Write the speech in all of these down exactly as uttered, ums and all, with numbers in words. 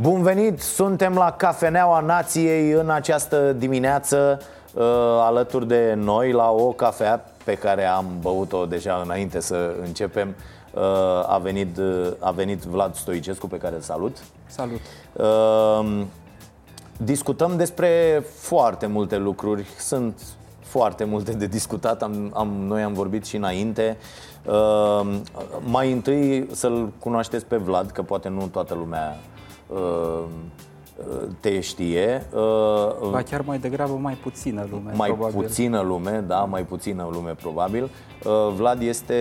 Bun venit! Suntem la Cafeneaua Nației în această dimineață, alături de noi la o cafea pe care am băut-o deja înainte să începem. A venit, a venit Vlad Stoicescu, pe care îl salut. Salut! Discutăm despre foarte multe lucruri, sunt foarte multe de discutat, am, am, noi am vorbit și înainte. Mai întâi să-l cunoașteți pe Vlad, că poate nu toată lumea te știe. Ba chiar mai degrabă mai puțină lume. Mai probabil. puțină lume, da, mai puțină lume probabil. Vlad este,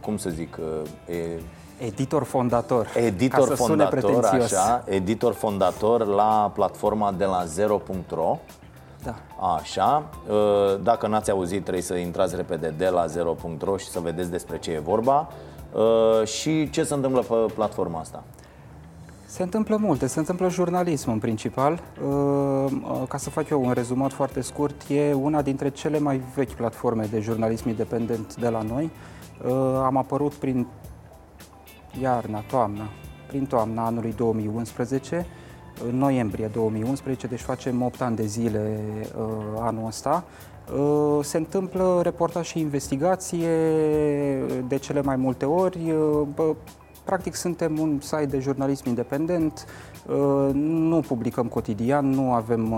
cum să zic, e... editor fondator. Editor ca să fondator, sune pretențios. Așa, editor fondator la platforma de la zero punct ro. Da. Așa, dacă n-ați auzit, trebuie să intrați repede de la zero punct ro și să vedeți despre ce e vorba și ce se întâmplă pe platforma asta. Se întâmplă multe, se întâmplă jurnalism în principal. Ca să fac eu un rezumat foarte scurt, e una dintre cele mai vechi platforme de jurnalism independent de la noi. Am apărut prin iarna, toamna, prin toamna anului două mii unsprezece, în noiembrie două mii unsprezece, deci facem opt ani de zile anul ăsta. Se întâmplă reportaj și investigație de cele mai multe ori. Practic suntem un site de jurnalism independent, nu publicăm cotidian, nu avem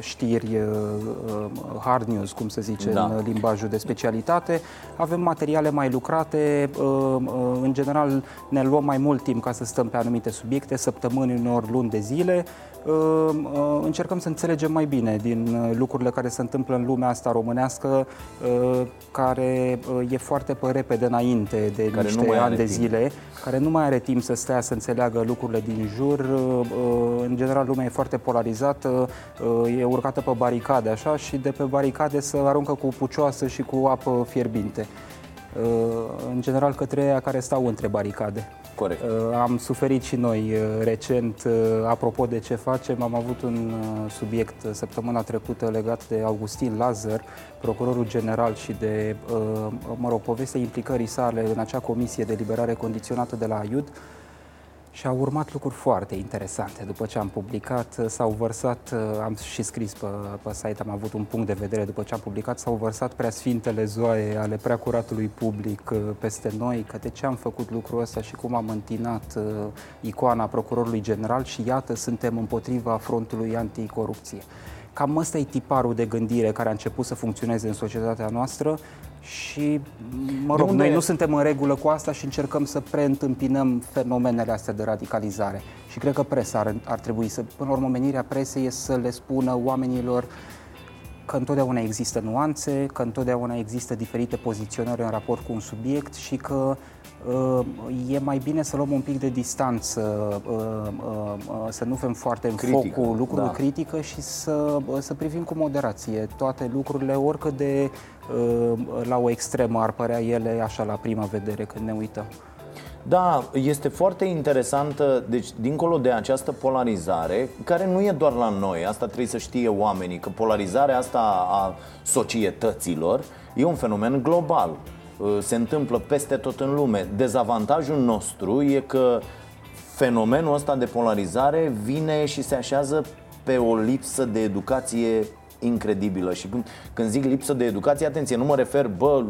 știri hard news, cum se zice, da, în limbajul de specialitate, avem materiale mai lucrate, în general ne luăm mai mult timp ca să stăm pe anumite subiecte, săptămâni, uneori luni de zile. Încercăm să înțelegem mai bine din lucrurile care se întâmplă în lumea asta românească, care e foarte pe repede înainte de care niște ani de zile, care nu mai are timp să stea să înțeleagă lucrurile din jur. În general lumea e foarte polarizată, e urcată pe baricade așa, și de pe baricade se aruncă cu pucioasă și cu apă fierbinte, în general către aia care stau între baricade. Corect. Am suferit și noi recent, apropo de ce facem, am avut un subiect săptămâna trecută legat de Augustin Lazăr, procurorul general, și de, mă rog, povestea implicării sale în acea comisie de liberare condiționată de la Aiud. Și au urmat lucruri foarte interesante. După ce am publicat, s-au vărsat, am și scris pe, pe site, am avut un punct de vedere după ce am publicat, s-au vărsat prea sfintele zoaie ale prea curatului public peste noi, că de ce am făcut lucrul ăsta și cum am întinat icoana procurorului general și iată, suntem împotriva frontului anticorupție. Cam ăsta e tiparul de gândire care a început să funcționeze în societatea noastră. Și, mă rog, noi e? nu suntem în regulă cu asta și încercăm să preîntâmpinăm fenomenele astea de radicalizare. Și cred că presa ar, ar trebui să, până la urmă, menirea presei e să le spună oamenilor că întotdeauna există nuanțe, că întotdeauna există diferite poziționări în raport cu un subiect și că e mai bine să luăm un pic de distanță, să nu fim foarte în critică, focul lucrurilor, da, critică, și să, să privim cu moderație toate lucrurile, oricât de la o extremă ar părea ele așa la prima vedere când ne uităm. Da, este foarte interesantă, deci dincolo de această polarizare, care nu e doar la noi, asta trebuie să știe oamenii, că polarizarea asta a societăților e un fenomen global. Se întâmplă peste tot în lume. Dezavantajul nostru e că fenomenul ăsta de polarizare vine și se așează pe o lipsă de educație incredibilă. Și când zic lipsă de educație, atenție, nu mă refer, bă,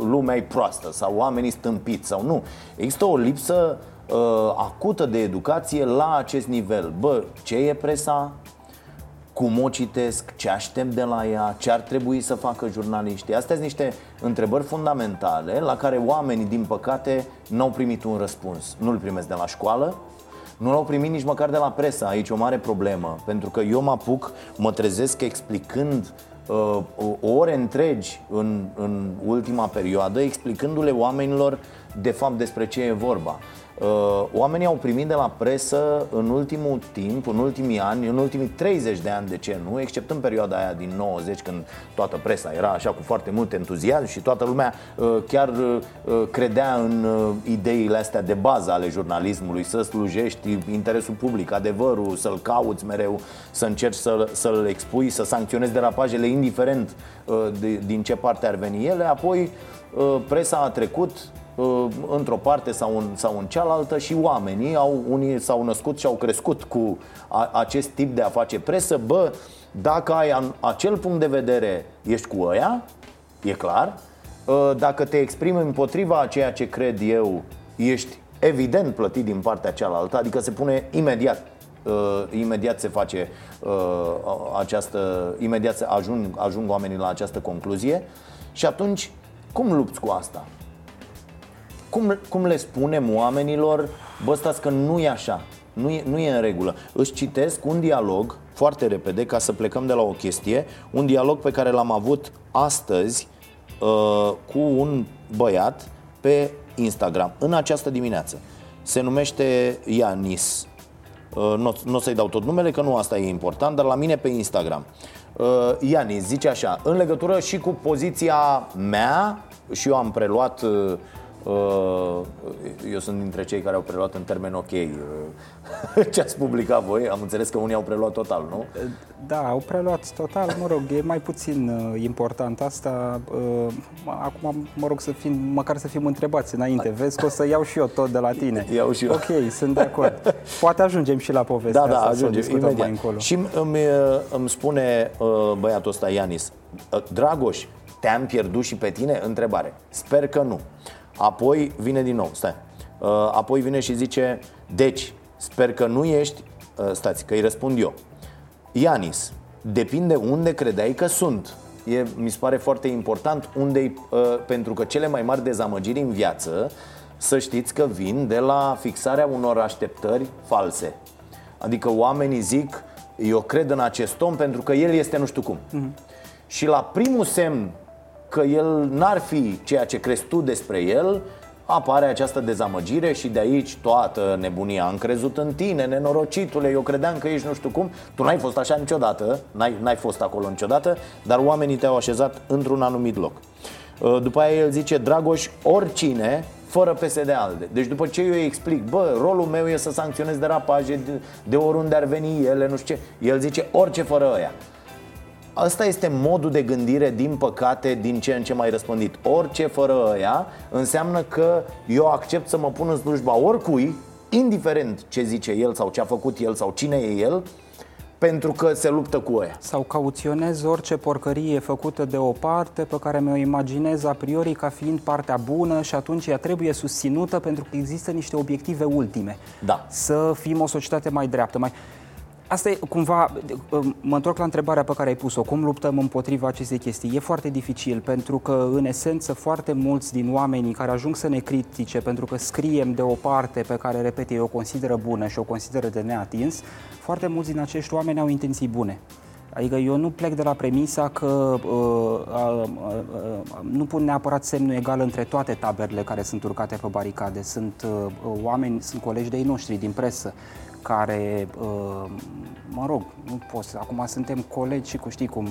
lumea e proastă sau oamenii stâmpiți sau nu. Există o lipsă uh, acută de educație la acest nivel. Bă, ce e presa? Cum o citesc? Ce aștept de la ea? Ce ar trebui să facă jurnaliștii? Astea sunt niște întrebări fundamentale la care oamenii, din păcate, n-au primit un răspuns. Nu-l primesc de la școală, nu l-au primit nici măcar de la presă. Aici o mare problemă, pentru că eu mă apuc, mă trezesc explicând uh, ore întregi în, în ultima perioadă, explicându-le oamenilor de fapt despre ce e vorba. Oamenii au primit de la presă în ultimul timp, în ultimii ani, în ultimii treizeci de ani, de ce nu, exceptând perioada aia din nouăzeci, când toată presa era așa cu foarte mult entuziasm și toată lumea chiar credea în ideile astea de bază ale jurnalismului, să slujești interesul public, adevărul, să-l cauți mereu, să încerci să, să-l expui, să sancționezi derapajele indiferent de, din ce parte ar veni ele. Apoi presa a trecut într-o parte sau în, sau în cealaltă, și oamenii au, unii s-au născut și au crescut cu a, acest tip de a face presă. Bă, dacă ai acel punct de vedere, ești cu ăia, e clar. Dacă te exprimi împotriva a ceea ce cred eu, ești evident plătit din partea cealaltă. Adică se pune imediat Uh, imediat se face uh, această, imediat se ajung, ajung oamenii la această concluzie. Și atunci, cum lupți cu asta? Cum, cum le spunem oamenilor, bă, stați că nu e așa, nu e, nu e în regulă. Își citesc un dialog, foarte repede, ca să plecăm de la o chestie, un dialog pe care l-am avut astăzi uh, cu un băiat pe Instagram, în această dimineață. Se numește Ianis. Nu, nu o să-i dau tot numele, că nu asta e important, dar la mine pe Instagram. Iani zice așa: în legătură și cu poziția mea, și eu am preluat, eu sunt dintre cei care au preluat în termen ok ce ați publicat voi. Am înțeles că unii au preluat total, nu? Da, au preluat total, mă rog, e mai puțin important asta. Acum, mă rog, să fim, măcar să fim întrebați înainte. Vezi că o să iau și eu tot de la tine. Iau și eu. Ok, sunt de acord. Poate ajungem și la povestea da, asta, da, ajungem, să discutăm imediat mai încolo. Și îmi, îmi spune băiatul ăsta, Ianis: Dragoș, te-am pierdut și pe tine? Întrebare. Sper că nu. Apoi vine din nou, stai. Apoi vine și zice: deci, sper că nu ești... Stați, că îi răspund eu. Ianis, depinde unde credeai că sunt. E, mi se pare foarte important unde-i, pentru că cele mai mari dezamăgiri în viață, să știți că vin de la fixarea unor așteptări false. Adică oamenii zic: eu cred în acest om pentru că el este nu știu cum. Mm-hmm. Și la primul semn că el n-ar fi ceea ce crezi tu despre el, apare această dezamăgire și de aici toată nebunia. Am crezut în tine, nenorocitule, eu credeam că ești nu știu cum. Tu n-ai fost așa niciodată, n-ai, n-ai fost acolo niciodată, dar oamenii te-au așezat într-un anumit loc. După aia el zice: Dragoș, oricine, fără P S D-ALDE. Deci după ce eu îi explic, bă, rolul meu e să sancționez derapaje de, de oriunde ar veni ele, nu știu ce, el zice: orice fără ăia. Asta este modul de gândire, din păcate, din ce în ce mai răspândit. Orice fără ăia înseamnă că eu accept să mă pun în slujba oricui, indiferent ce zice el sau ce a făcut el sau cine e el, pentru că se luptă cu ăia. Sau cauționez orice porcărie făcută de o parte pe care mi-o imaginez a priori ca fiind partea bună și atunci ea trebuie susținută pentru că există niște obiective ultime. Da. Să fim o societate mai dreaptă, mai... Asta e cumva, mă întorc la întrebarea pe care ai pus-o, cum luptăm împotriva acestei chestii. E foarte dificil, pentru că în esență foarte mulți din oamenii care ajung să ne critice pentru că scriem de o parte pe care, repet, eu o consideră bună și o consideră de neatins, foarte mulți din acești oameni au intenții bune. Adică eu nu plec de la premisa că uh, uh, uh, uh, nu pun neapărat semnul egal între toate taberele care sunt urcate pe baricade. Sunt uh, oameni, sunt colegi de-ai noștri din presă care, mă rog, nu poți, acum suntem colegi și cu, știi cum,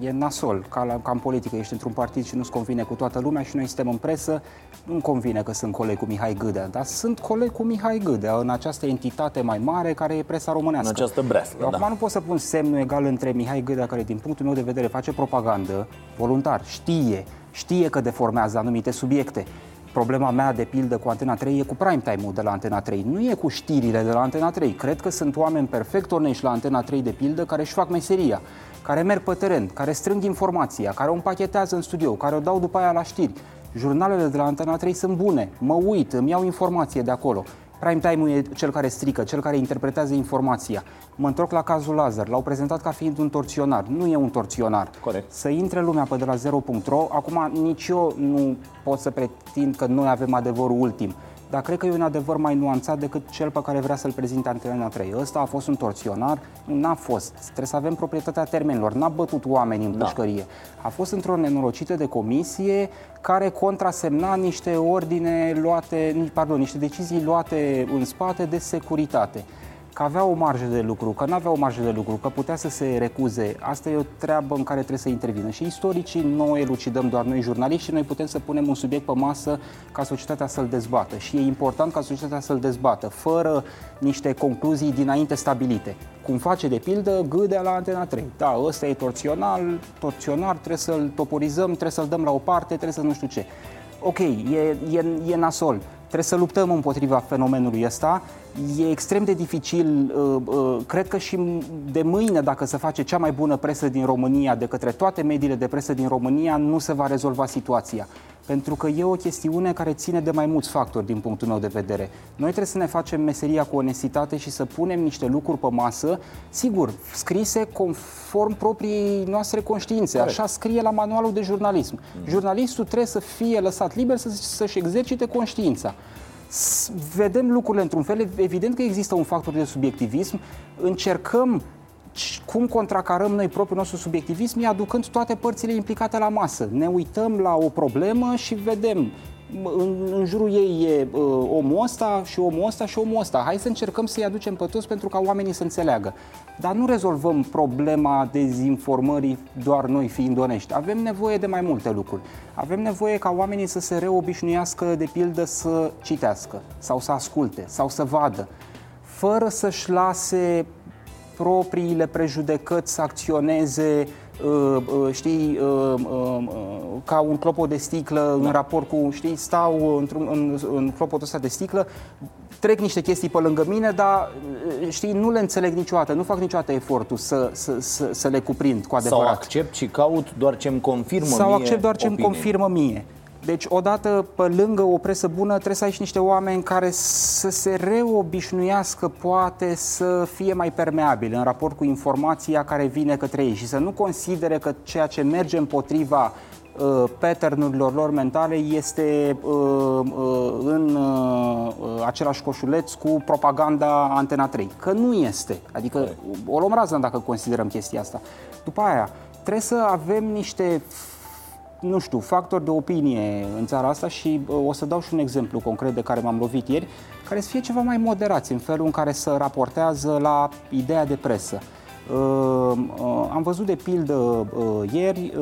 e nasol, ca, la, ca în politică, ești într-un partid și nu-ți convine cu toată lumea și noi suntem în presă, nu-mi convine că sunt coleg cu Mihai Gâdea, dar sunt coleg cu Mihai Gâdea în această entitate mai mare care e presa românească. În această breaslă, acum da. Nu pot să pun semnul egal între Mihai Gâdea, care din punctul meu de vedere face propagandă voluntar, știe, știe că deformează anumite subiecte. Problema mea, de pildă, cu Antena trei e cu prime time-ul de la Antena trei, nu e cu știrile de la Antena trei. Cred că sunt oameni perfect onești la Antena trei, de pildă, care își fac meseria, care merg pe teren, care strâng informația, care o împachetează în studio, care o dau după aia la știri. Jurnalele de la Antena trei sunt bune, mă uit, îmi iau informație de acolo. Prime time-ul e cel care strică, cel care interpretează informația. Mă întorc la cazul Lazăr, l-au prezentat ca fiind un torționar. Nu e un torționar. Corect. Să intre lumea pe de la zero punct ro, acum nici eu nu pot să pretind că noi avem adevărul ultim, dar cred că e un adevăr mai nuanțat decât cel pe care vrea să-l prezinte Antena trei. Ăsta a fost un torționar? N-a fost. Trebuie să avem proprietatea termenilor. N-a bătut oameni în pușcărie. Da. A fost într-o nenorocită de comisie care contrasemna niște ordine luate, pardon, niște decizii luate în spate de securitate. Că avea o marjă de lucru, că n-avea o marjă de lucru, că putea să se recuze. Asta e o treabă în care trebuie să intervină și istoricii, noi elucidăm doar noi jurnaliști și noi putem să punem un subiect pe masă ca societatea să-l dezbată. Și e important ca societatea să-l dezbată, fără niște concluzii dinainte stabilite. Cum face, de pildă, Gâdea la Antena trei. Da, ăsta e torțional, torționar, trebuie să-l toporizăm, trebuie să-l dăm la o parte, trebuie să nu știu ce. ok, e, e, e nasol, trebuie să luptăm împotriva fenomenului ăsta. E extrem de dificil, cred că și de mâine, dacă se face cea mai bună presă din România de către toate mediile de presă din România, nu se va rezolva situația. Pentru că e o chestiune care ține de mai mulți factori din punctul meu de vedere. Noi trebuie să ne facem meseria cu onestitate și să punem niște lucruri pe masă, sigur, scrise conform propriei noastre conștiințe. Corect. Așa scrie la manualul de jurnalism. Mm. Jurnalistul trebuie să fie lăsat liber să, să-și exercite conștiința. Vedem lucrurile într-un fel, evident că există un factor de subiectivism, încercăm cum contracarăm noi propriul nostru subiectivism, e aducând toate părțile implicate la masă. Ne uităm la o problemă și vedem, în, în jurul ei e uh, omul ăsta și omul ăsta și omul ăsta. Hai să încercăm să-i aducem pe toți pentru ca oamenii să înțeleagă. Dar nu rezolvăm problema dezinformării doar noi fiind onești. Avem nevoie de mai multe lucruri. Avem nevoie ca oamenii să se reobișnuiască, de pildă, să citească sau să asculte sau să vadă, fără să-și lase propriile prejudecăți să acționeze, știi, ca un clopot de sticlă în raport cu, știi, stau într-un, în, în clopotul ăsta de sticlă, trec niște chestii pe lângă mine, dar, știi, nu le înțeleg niciodată, nu fac niciodată efortul să, să, să, să le cuprind cu adevărat. Sau accept și caut doar ce-mi confirmă mie. Sau accept doar ce-mi confirmă mie. Deci, odată, pe lângă o presă bună, trebuie să ai și niște oameni care să se reobișnuiască, poate, să fie mai permeabili în raport cu informația care vine către ei și să nu considere că ceea ce merge împotriva uh, pattern-urilor lor mentale este uh, uh, în uh, același coșuleț cu propaganda Antena trei. Că nu este. Adică, o luăm razna dacă considerăm chestia asta. După aia, trebuie să avem niște... nu știu, factori de opinie în țara asta și o să dau și un exemplu concret de care m-am lovit ieri, care să fie ceva mai moderați în felul în care să raportează la ideea de presă. Am văzut de pildă ieri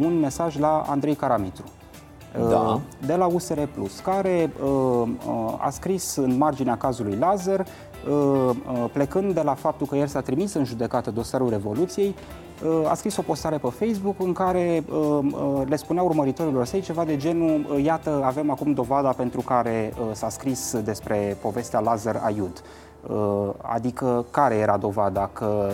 un mesaj la Andrei Caramitru, da, de la U S R Plus, care a scris în marginea cazului Lazăr, plecând de la faptul că ieri s-a trimis în judecată dosarul Revoluției, a scris o postare pe Facebook în care le spunea urmăritorilor săi ceva de genul: iată, avem acum dovada pentru care s-a scris despre povestea Lazăr Aiud. Adică, care era dovada? Că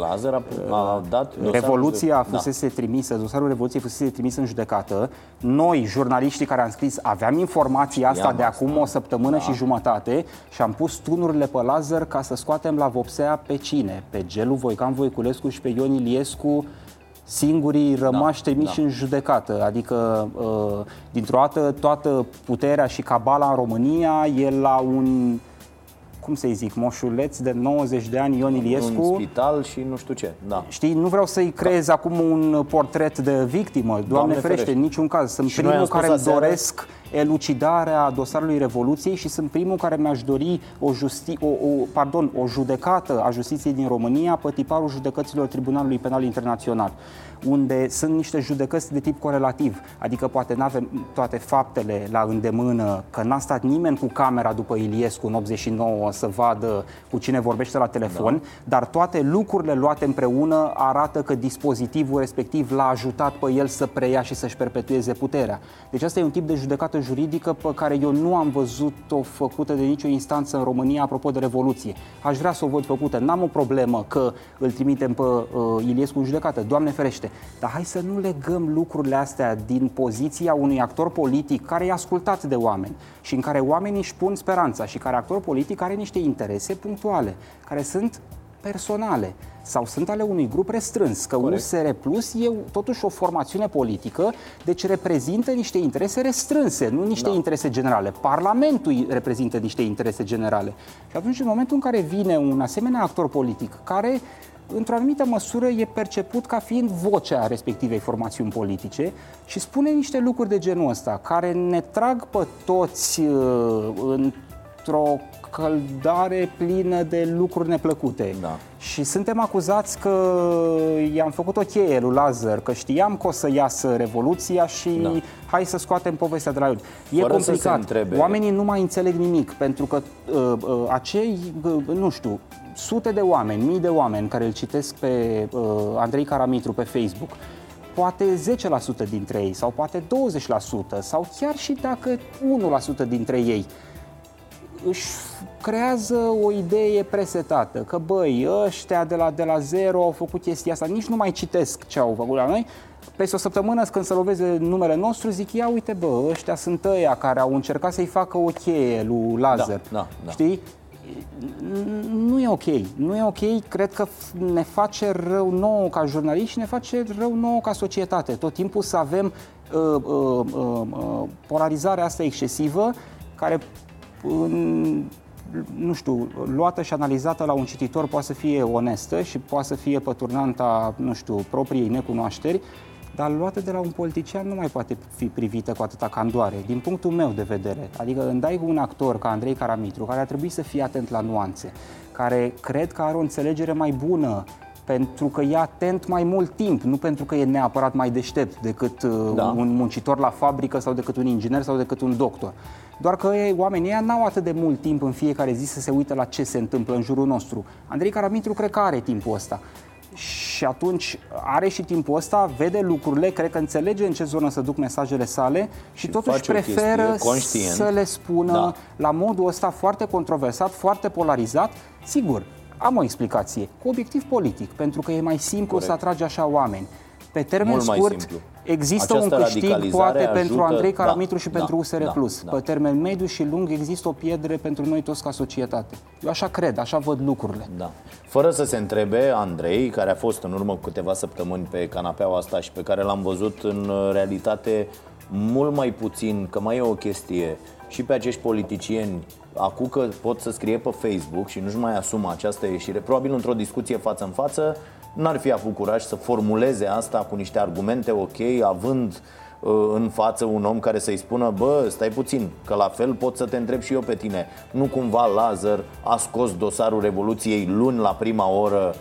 Lazăr a, a dat Revoluția fusese trimisă, dosarul Revoluției fusese trimis în judecată. Noi, jurnaliștii care am scris, aveam informația asta de acum o săptămână și jumătate și am pus tunurile pe Lazăr ca să scoatem la vopsea pe cine? Pe Gelu Voicam Voiculescu și pe Ion Iliescu, singurii rămași trimiși în judecată. Adică, dintr-o dată, toată puterea și cabala în România e la un... cum să-i zic, moșuleț de nouăzeci de ani, Ion Iliescu. Un spital și nu știu ce, da. Știi, nu vreau să-i creez da. acum un portret de victimă, Doamne, Doamne ferește, ferește, în niciun caz. Sunt și primul care îmi doresc elucidarea dosarului Revoluției și sunt primul care mi-aș dori o, justi- o, o, pardon, o judecată a justiției din România pe tiparul judecăților Tribunalului Penal Internațional, unde sunt niște judecăți de tip corelativ, adică poate n-avem toate faptele la îndemână, că n-a stat nimeni cu camera după Iliescu în optzeci și nouă să vadă cu cine vorbește la telefon, da, dar toate lucrurile luate împreună arată că dispozitivul respectiv l-a ajutat pe el să preia și să-și perpetueze puterea. Deci asta e un tip de judecată juridică pe care eu nu am văzut-o făcută de nicio instanță în România apropo de Revoluție. Aș vrea să o văd făcută, n-am o problemă că îl trimitem pe uh, Iliescu în judecată, Doamne ferește. Dar hai să nu legăm lucrurile astea din poziția unui actor politic care e ascultat de oameni și în care oamenii își pun speranța și care actor politic are niște interese punctuale, care sunt personale sau sunt ale unui grup restrâns, că Corect. U S R Plus e totuși o formațiune politică, deci reprezintă niște interese restrânse, nu niște da. interese generale. Parlamentul reprezintă niște interese generale. Și atunci, în momentul în care vine un asemenea actor politic care într-o anumită măsură e perceput ca fiind vocea respectivei formațiuni politice și spune niște lucruri de genul ăsta, care ne trag pe toți uh, într-o căldare plină de lucruri neplăcute. Da. Și suntem acuzați că i-am făcut o cheie lui Lazăr, că știam că o să iasă Revoluția și da. hai să scoatem povestea de la Iud. E Fără complicat. Oamenii nu mai înțeleg nimic, pentru că uh, uh, acei, uh, nu știu, sute de oameni, mii de oameni care îl citesc pe uh, Andrei Caramitru pe Facebook, poate zece la sută dintre ei sau poate douăzeci la sută sau chiar și dacă unu la sută dintre ei își creează o idee presetată, că băi, ăștia de la de la zero au făcut chestia asta, nici nu mai citesc ce au făcut la noi, peste o săptămână când se loveze numele nostru zic, ia uite bă, ăștia sunt ăia care au încercat să-i facă o cheie lui Lazăr, da, da, da. Știi? Nu e ok, nu e ok, cred că ne face rău nouă ca jurnaliști și ne face rău nouă ca societate, tot timpul să avem uh, uh, uh, polarizarea asta excesivă care în, nu știu, luată și analizată la un cititor poate să fie onestă și poate să fie păturnanta, nu știu, propriei necunoașteri, dar luată de la un politician nu mai poate fi privită cu atâta candoare, din punctul meu de vedere. Adică îmi dai cu un actor ca Andrei Caramitru, care ar trebui să fie atent la nuanțe, care cred că are o înțelegere mai bună, pentru că e atent mai mult timp, nu pentru că e neapărat mai deștept decât da. un muncitor la fabrică sau decât un inginer sau decât un doctor. Doar că oamenii ăia n-au atât de mult timp în fiecare zi să se uită la ce se întâmplă în jurul nostru. Andrei Caramitru cred că are timpul ăsta. Și atunci are și timpul ăsta, vede lucrurile, cred că înțelege în ce zonă să duc mesajele sale și, și totuși preferă să le spună da. la modul ăsta foarte controversat, foarte polarizat. Sigur, am o explicație, cu obiectiv politic, pentru că e mai simplu Corect. să atragi așa oameni. Pe termen Mult scurt, există Această un câștig poate ajută, pentru Andrei Caramitru da, și pentru da, U S R da, Plus. Da. Pe termen mediu și lung există o pierdere pentru noi toți ca societate. Eu așa cred, așa văd lucrurile. Da. Fără să se întrebe, Andrei, care a fost în urmă cu câteva săptămâni pe canapeaua asta și pe care l-am văzut în realitate mult mai puțin, că mai e o chestie, și pe acești politicieni, acum că pot să scrie pe Facebook și nu-și mai asumă această ieșire, probabil într-o discuție față în față, n-ar fi avut curaj să formuleze asta cu niște argumente ok, având uh, în față un om care să-i spună bă, stai puțin, că la fel pot să te întreb și eu pe tine. Nu cumva Lazăr a scos dosarul Revoluției luni la prima oră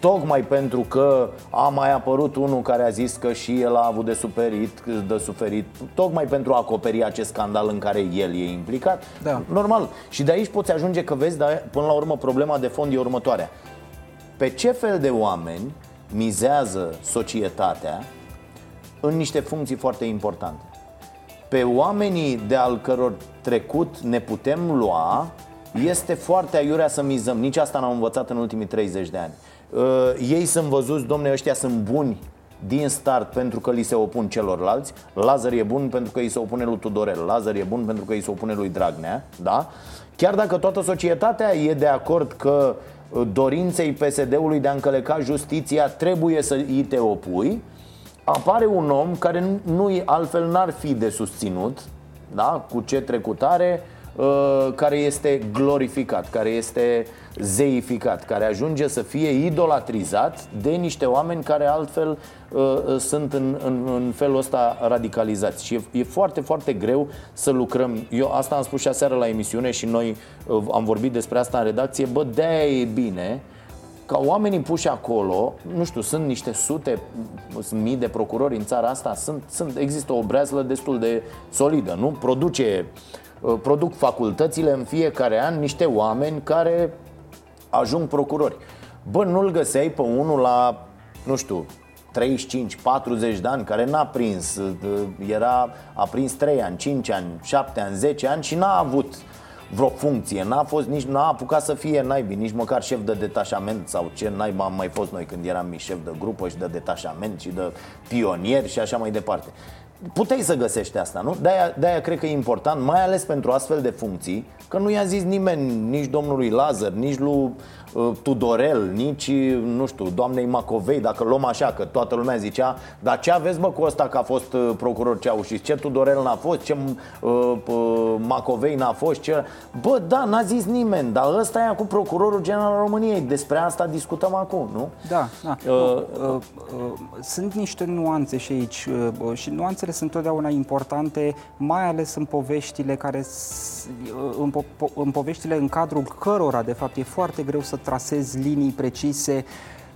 tocmai pentru că a mai apărut unul care a zis că și el a avut de suferit, de suferit tocmai pentru a acoperi acest scandal în care el e implicat? Da. Normal. Și de aici poți ajunge că vezi, dar până la urmă problema de fond e următoarea. Pe ce fel de oameni mizează societatea în niște funcții foarte importante? Pe oamenii de al căror trecut ne putem lua este foarte aiurea să mizăm. Nici asta n-am învățat în ultimii treizeci de ani. Uh, ei sunt văzuți, domne, ăștia sunt buni din start pentru că li se opun celorlalți. Lazăr e bun pentru că îi se opune lui Tudorel, Lazăr e bun pentru că îi se opune lui Dragnea, da? Chiar dacă toată societatea e de acord că dorinței P S D-ului de a încăleca justiția trebuie să îi te opui, apare un om care nu, altfel n-ar fi de susținut, da? Cu ce trecutare, care este glorificat, care este zeificat, care ajunge să fie idolatrizat de niște oameni care altfel uh, sunt în, în, în felul ăsta radicalizați. Și e, e foarte, foarte greu să lucrăm. Eu asta am spus și aseară la emisiune și noi uh, am vorbit despre asta în redacție. Bă, de-aia e bine ca oamenii puși acolo, nu știu, sunt niște sute, sunt mii de procurori în țara asta, sunt, sunt, există o breazlă destul de solidă, nu? Produce... Produc facultățile în fiecare an niște oameni care ajung procurori. Bă, nu-l găseai pe unul la, nu știu, treizeci și cinci, patruzeci de ani, care n-a prins, era, a prins trei ani, cinci ani, șapte ani, zece ani și n-a avut vreo funcție, n-a fost nici, n-a apucat să fie naibii, nici măcar șef de detașament sau ce naiba am mai fost noi când eram mici, șef de grupă și de detașament și de pionieri și așa mai departe. Puteai să găsești asta, nu? De-aia, de-aia cred că e important, mai ales pentru astfel de funcții, că nu i-a zis nimeni, nici domnului Lazăr, nici lui uh, Tudorel, nici, nu știu, doamnei Macovei, dacă luăm așa, că toată lumea zicea, dar ce aveți, bă, cu ăsta că a fost uh, procuror Ceaușescu, ce Tudorel n-a fost, ce uh, uh, Macovei n-a fost, ce... Bă, da, n-a zis nimeni, dar ăsta e acum procurorul general al României, despre asta discutăm acum, nu? Da, da. Uh, uh, uh, uh, sunt niște nuanțe și aici, uh, și nuanțele sunt totdeauna importante, mai ales în poveștile care în, po- în poveștile în cadrul cărora de fapt e foarte greu să trasezi linii precise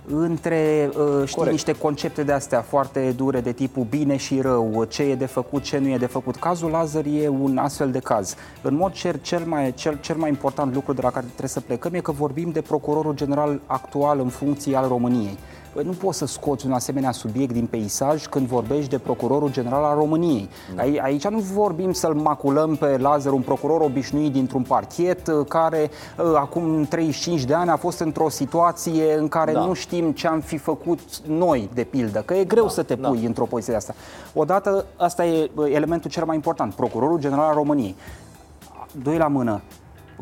între, știi, niște concepte de astea foarte dure de tipul bine și rău, ce e de făcut, ce nu e de făcut. Cazul Lazăr e un astfel de caz. În mod cer, cel mai, cel, cel mai important lucru de la care trebuie să plecăm e că vorbim de procurorul general actual în funcție al României. nu poți să scoți un asemenea subiect din peisaj când vorbești de procurorul general al României. Da. Aici nu vorbim să-l maculăm pe Lazăr, un procuror obișnuit dintr-un parchet, care acum treizeci și cinci de ani a fost într-o situație în care da. nu știm ce am fi făcut noi, de pildă, că e greu da. să te pui da. într-o poziție de asta. Odată, asta e elementul cel mai important, procurorul general al României. Doi la mână.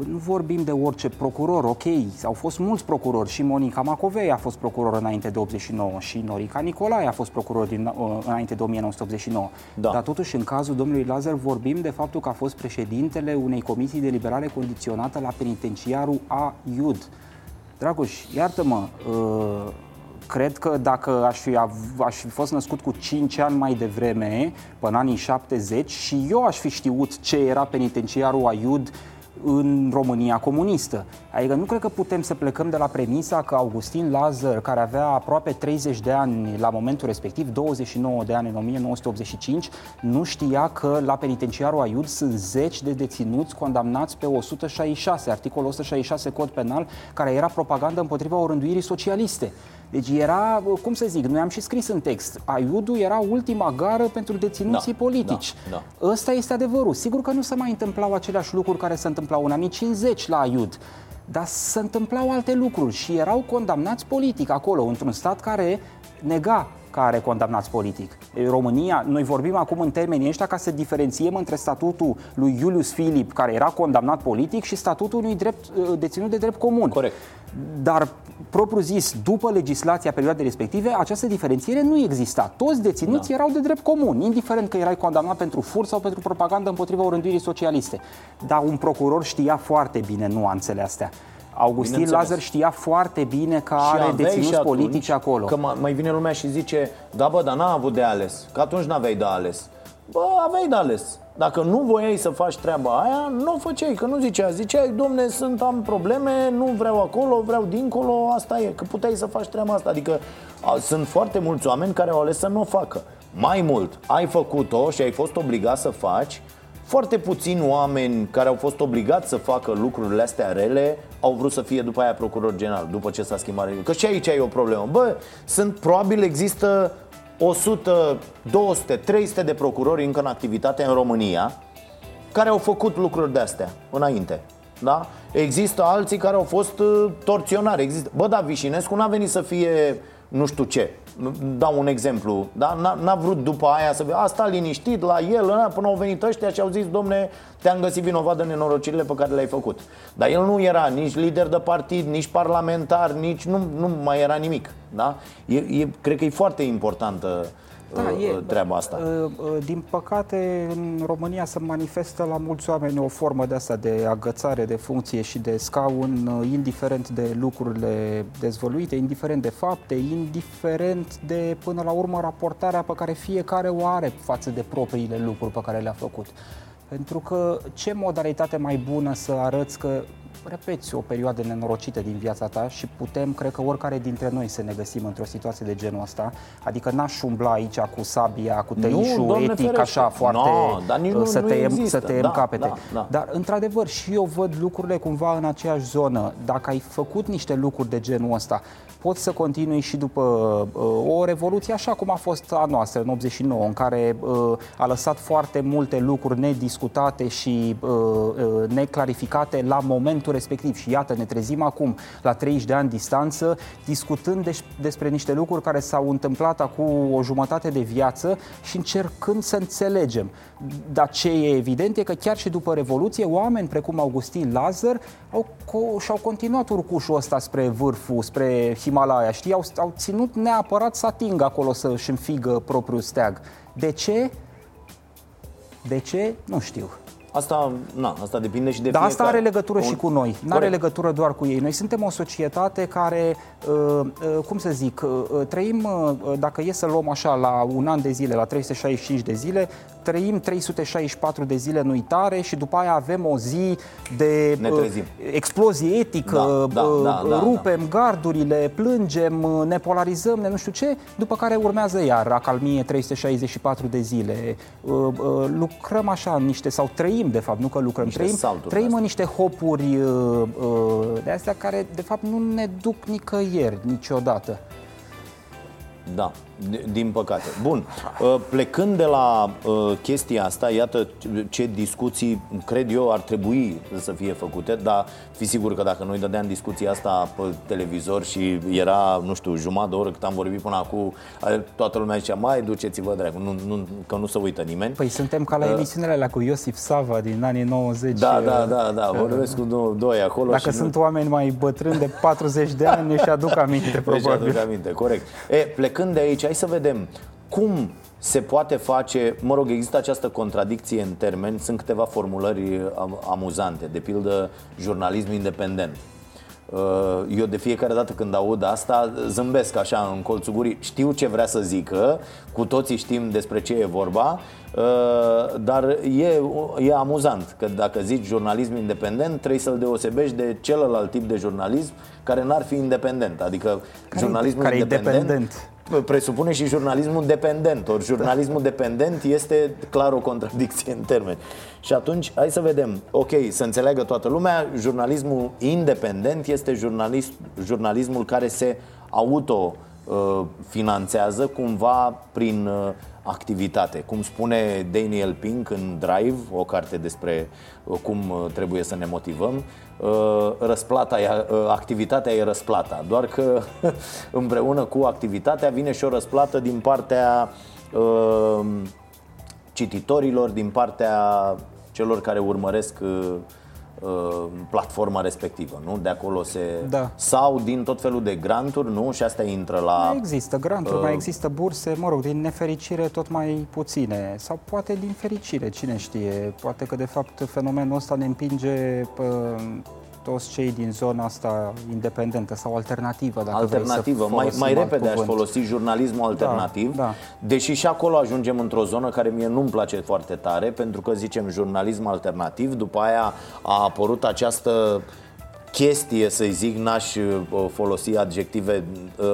Nu vorbim de orice procuror, ok, au fost mulți procurori, și Monica Macovei a fost procuror înainte de optzeci și nouă și Norica Nicolai a fost procuror din, înainte de o mie nouă sute optzeci și nouă. Da. Dar totuși în cazul domnului Lazăr vorbim de faptul că a fost președintele unei comisii de liberare condiționată la penitenciarul Aiud. Dragoș, iartă-mă, uh... cred că dacă aș fi, aș fi fost născut cu cinci ani mai devreme, până anii șaptezeci, și eu aș fi știut ce era penitenciarul Aiud în România comunistă. Adică nu cred că putem să plecăm de la premisa că Augustin Lazăr, care avea aproape treizeci de ani la momentul respectiv, douăzeci și nouă de ani în o mie nouă sute optzeci și cinci, nu știa că la penitenciarul Aiud sunt zeci de deținuți condamnați pe o sută șaizeci și șase, articolul o sută șaizeci și șase cod penal, care era propagandă împotriva orânduirii socialiste. Deci era, cum să zic, noi am și scris în text, Aiudul era ultima gară pentru deținuții da, politici. Da, da. Ăsta este adevărul. Sigur că nu se mai întâmplau aceleași lucruri care se întâmplau în anii cincizeci la Aiud, dar se întâmplau alte lucruri și erau condamnați politic acolo, într-un stat care nega că are condamnați politic. România, noi vorbim acum în termenii ăștia ca să diferențiem între statutul lui Iulius Filip, care era condamnat politic, și statutul unui drept, deținut de drept comun. Corect. Dar, propriu zis, după legislația perioadei respective, această diferențiere nu exista. Toți deținuți da. erau de drept comun, indiferent că erai condamnat pentru furt sau pentru propagandă împotriva orânduirii socialiste. Dar un procuror știa foarte bine nuanțele astea. Augustin Lazăr știa foarte bine că și are deținuți politici acolo. Că mai vine lumea și zice, da bă, dar n-a avut de ales, că atunci n-aveai de ales. Bă, aveai de ales. Dacă nu voiai să faci treaba aia, nu o făceai, că nu ziceai, ziceai, domne, sunt, am probleme, nu vreau acolo, vreau dincolo, asta e, că puteai să faci treaba asta. Adică a, sunt foarte mulți oameni care au ales să nu o facă. Mai mult, ai făcut-o și ai fost obligat să faci. Foarte puțini oameni care au fost obligați să facă lucrurile astea rele au vrut să fie după aia procuror general, după ce s-a schimbat. Că și aici e o problemă. Bă, sunt, probabil există o sută, două sute, trei sute de procurori încă în activitate în România care au făcut lucruri de-astea înainte, da? Există alții care au fost torționari. Există... Bă, da, Vișinescu n-a venit să fie nu știu ce. Dau un exemplu, da? n-a, n-a vrut după aia să... A stat liniștit la el, na, până au venit ăștia și au zis, domne, te-am găsit vinovat de nenorocirile pe care le-ai făcut. Dar el nu era nici lider de partid, nici parlamentar, nici... Nu, nu mai era nimic, da? E, e, cred că e foarte importantă da, e, treaba asta. Din păcate, în România se manifestă la mulți oameni o formă de asta de agățare de funcție și de scaun, indiferent de lucrurile dezvăluite, indiferent de fapte, indiferent de, până la urmă, raportarea pe care fiecare o are față de propriile lucruri pe care le-a făcut. Pentru că ce modalitate mai bună să arăți că repeți o perioadă nenorocită din viața ta? Și putem, cred că oricare dintre noi să ne găsim într-o situație de genul ăsta. Adică n-aș umbla aici cu sabia, cu tăișul nu, etic, ferește. Așa foarte no, nu, să tăiem, să tăiem da, capete da, da. Dar într-adevăr și eu văd lucrurile cumva în aceeași zonă. Dacă ai făcut niște lucruri de genul ăsta, poți să continui și după uh, o revoluție așa cum a fost a noastră în optzeci și nouă, în care uh, a lăsat foarte multe lucruri nediscutate și uh, uh, neclarificate la momentul respectiv. Și iată, ne trezim acum, la treizeci de ani distanță, discutând de- despre niște lucruri care s-au întâmplat acum o jumătate de viață și încercând să înțelegem. Dar ce e evident e că chiar și după revoluție, oameni precum Augustin Lazăr au co- și-au continuat urcușul ăsta spre vârful, spre Himalaya, știi? Au, au ținut neapărat să atingă acolo, să-și înfigă propriul steag. De ce? De ce? Nu știu. Asta, na, asta depinde și de fiecare. Dar asta are legătură și cu noi, nu are legătură doar cu ei. Noi suntem o societate care, cum să zic, trăim, dacă e să luăm așa la un an de zile, la trei sute șaizeci și cinci de zile, trăim trei sute șaizeci și patru de zile în uitare și după aia avem o zi de explozie etică, da, da, da, rupem da, da. gardurile, plângem, ne polarizăm, ne nu știu ce, după care urmează iar acalmie trei sute șaizeci și patru de zile. Lucrăm așa niște, sau trăim de fapt, nu că lucrăm, trăim, trăim în niște hopuri uh, uh, de astea care de fapt nu ne duc nicăieri niciodată. Da, din păcate. Bun, plecând de la chestia asta, iată ce discuții, cred eu, ar trebui să fie făcute. Dar fi sigur că dacă noi dădeam discuția asta pe televizor și era, nu știu, jumătate de oră cât am vorbit până acum, toată lumea zicea, mai duceți-vă dracu, nu, nu, că nu se uită nimeni. Păi suntem ca la emisiunile alea cu Iosif Sava din anii nouăzeci. Da, da, da, da, vorbesc cu doi acolo. Dacă și sunt nu... oameni mai bătrâni de patruzeci de ani, își aduc aminte, probabil. Își aduc aminte, corect. E, plecând de aici, hai să vedem cum se poate face, mă rog, există această contradicție în termeni, sunt câteva formulări amuzante, de pildă jurnalism independent. Eu de fiecare dată când aud asta zâmbesc așa în colțul gurii. Știu ce vrea să zică, cu toții știm despre ce e vorba, dar e, e amuzant că dacă zici jurnalism independent trebuie să-l deosebești de celălalt tip de jurnalism care n-ar fi independent. Adică care jurnalismul care independent presupune și jurnalismul dependent. Or, jurnalismul dependent este clar o contradicție în termeni. Și atunci, hai să vedem, ok, să înțeleagă toată lumea, jurnalismul independent este jurnalist, jurnalismul care se autofinanțează cumva prin activitate. Cum spune Daniel Pink în Drive, o carte despre cum trebuie să ne motivăm, răsplata e, activitatea e răsplata, doar că împreună cu activitatea vine și o răsplată din partea uh, cititorilor, din partea celor care urmăresc uh, platforma respectivă, nu? De acolo se... Da. Sau din tot felul de granturi, nu? Și astea intră la... Mai există granturi, uh... mai există burse, mă rog, din nefericire tot mai puține. Sau poate din fericire, cine știe. Poate că de fapt fenomenul ăsta ne împinge pe toți cei din zona asta independentă sau alternativă, dacă Alternativă, mai, mai repede aș folosi jurnalismul alternativ, da, da. Deși și acolo ajungem într-o zonă care mie nu-mi place foarte tare, pentru că zicem jurnalism alternativ, după aia a apărut această chestie, să-i zic, n-aș folosi adjective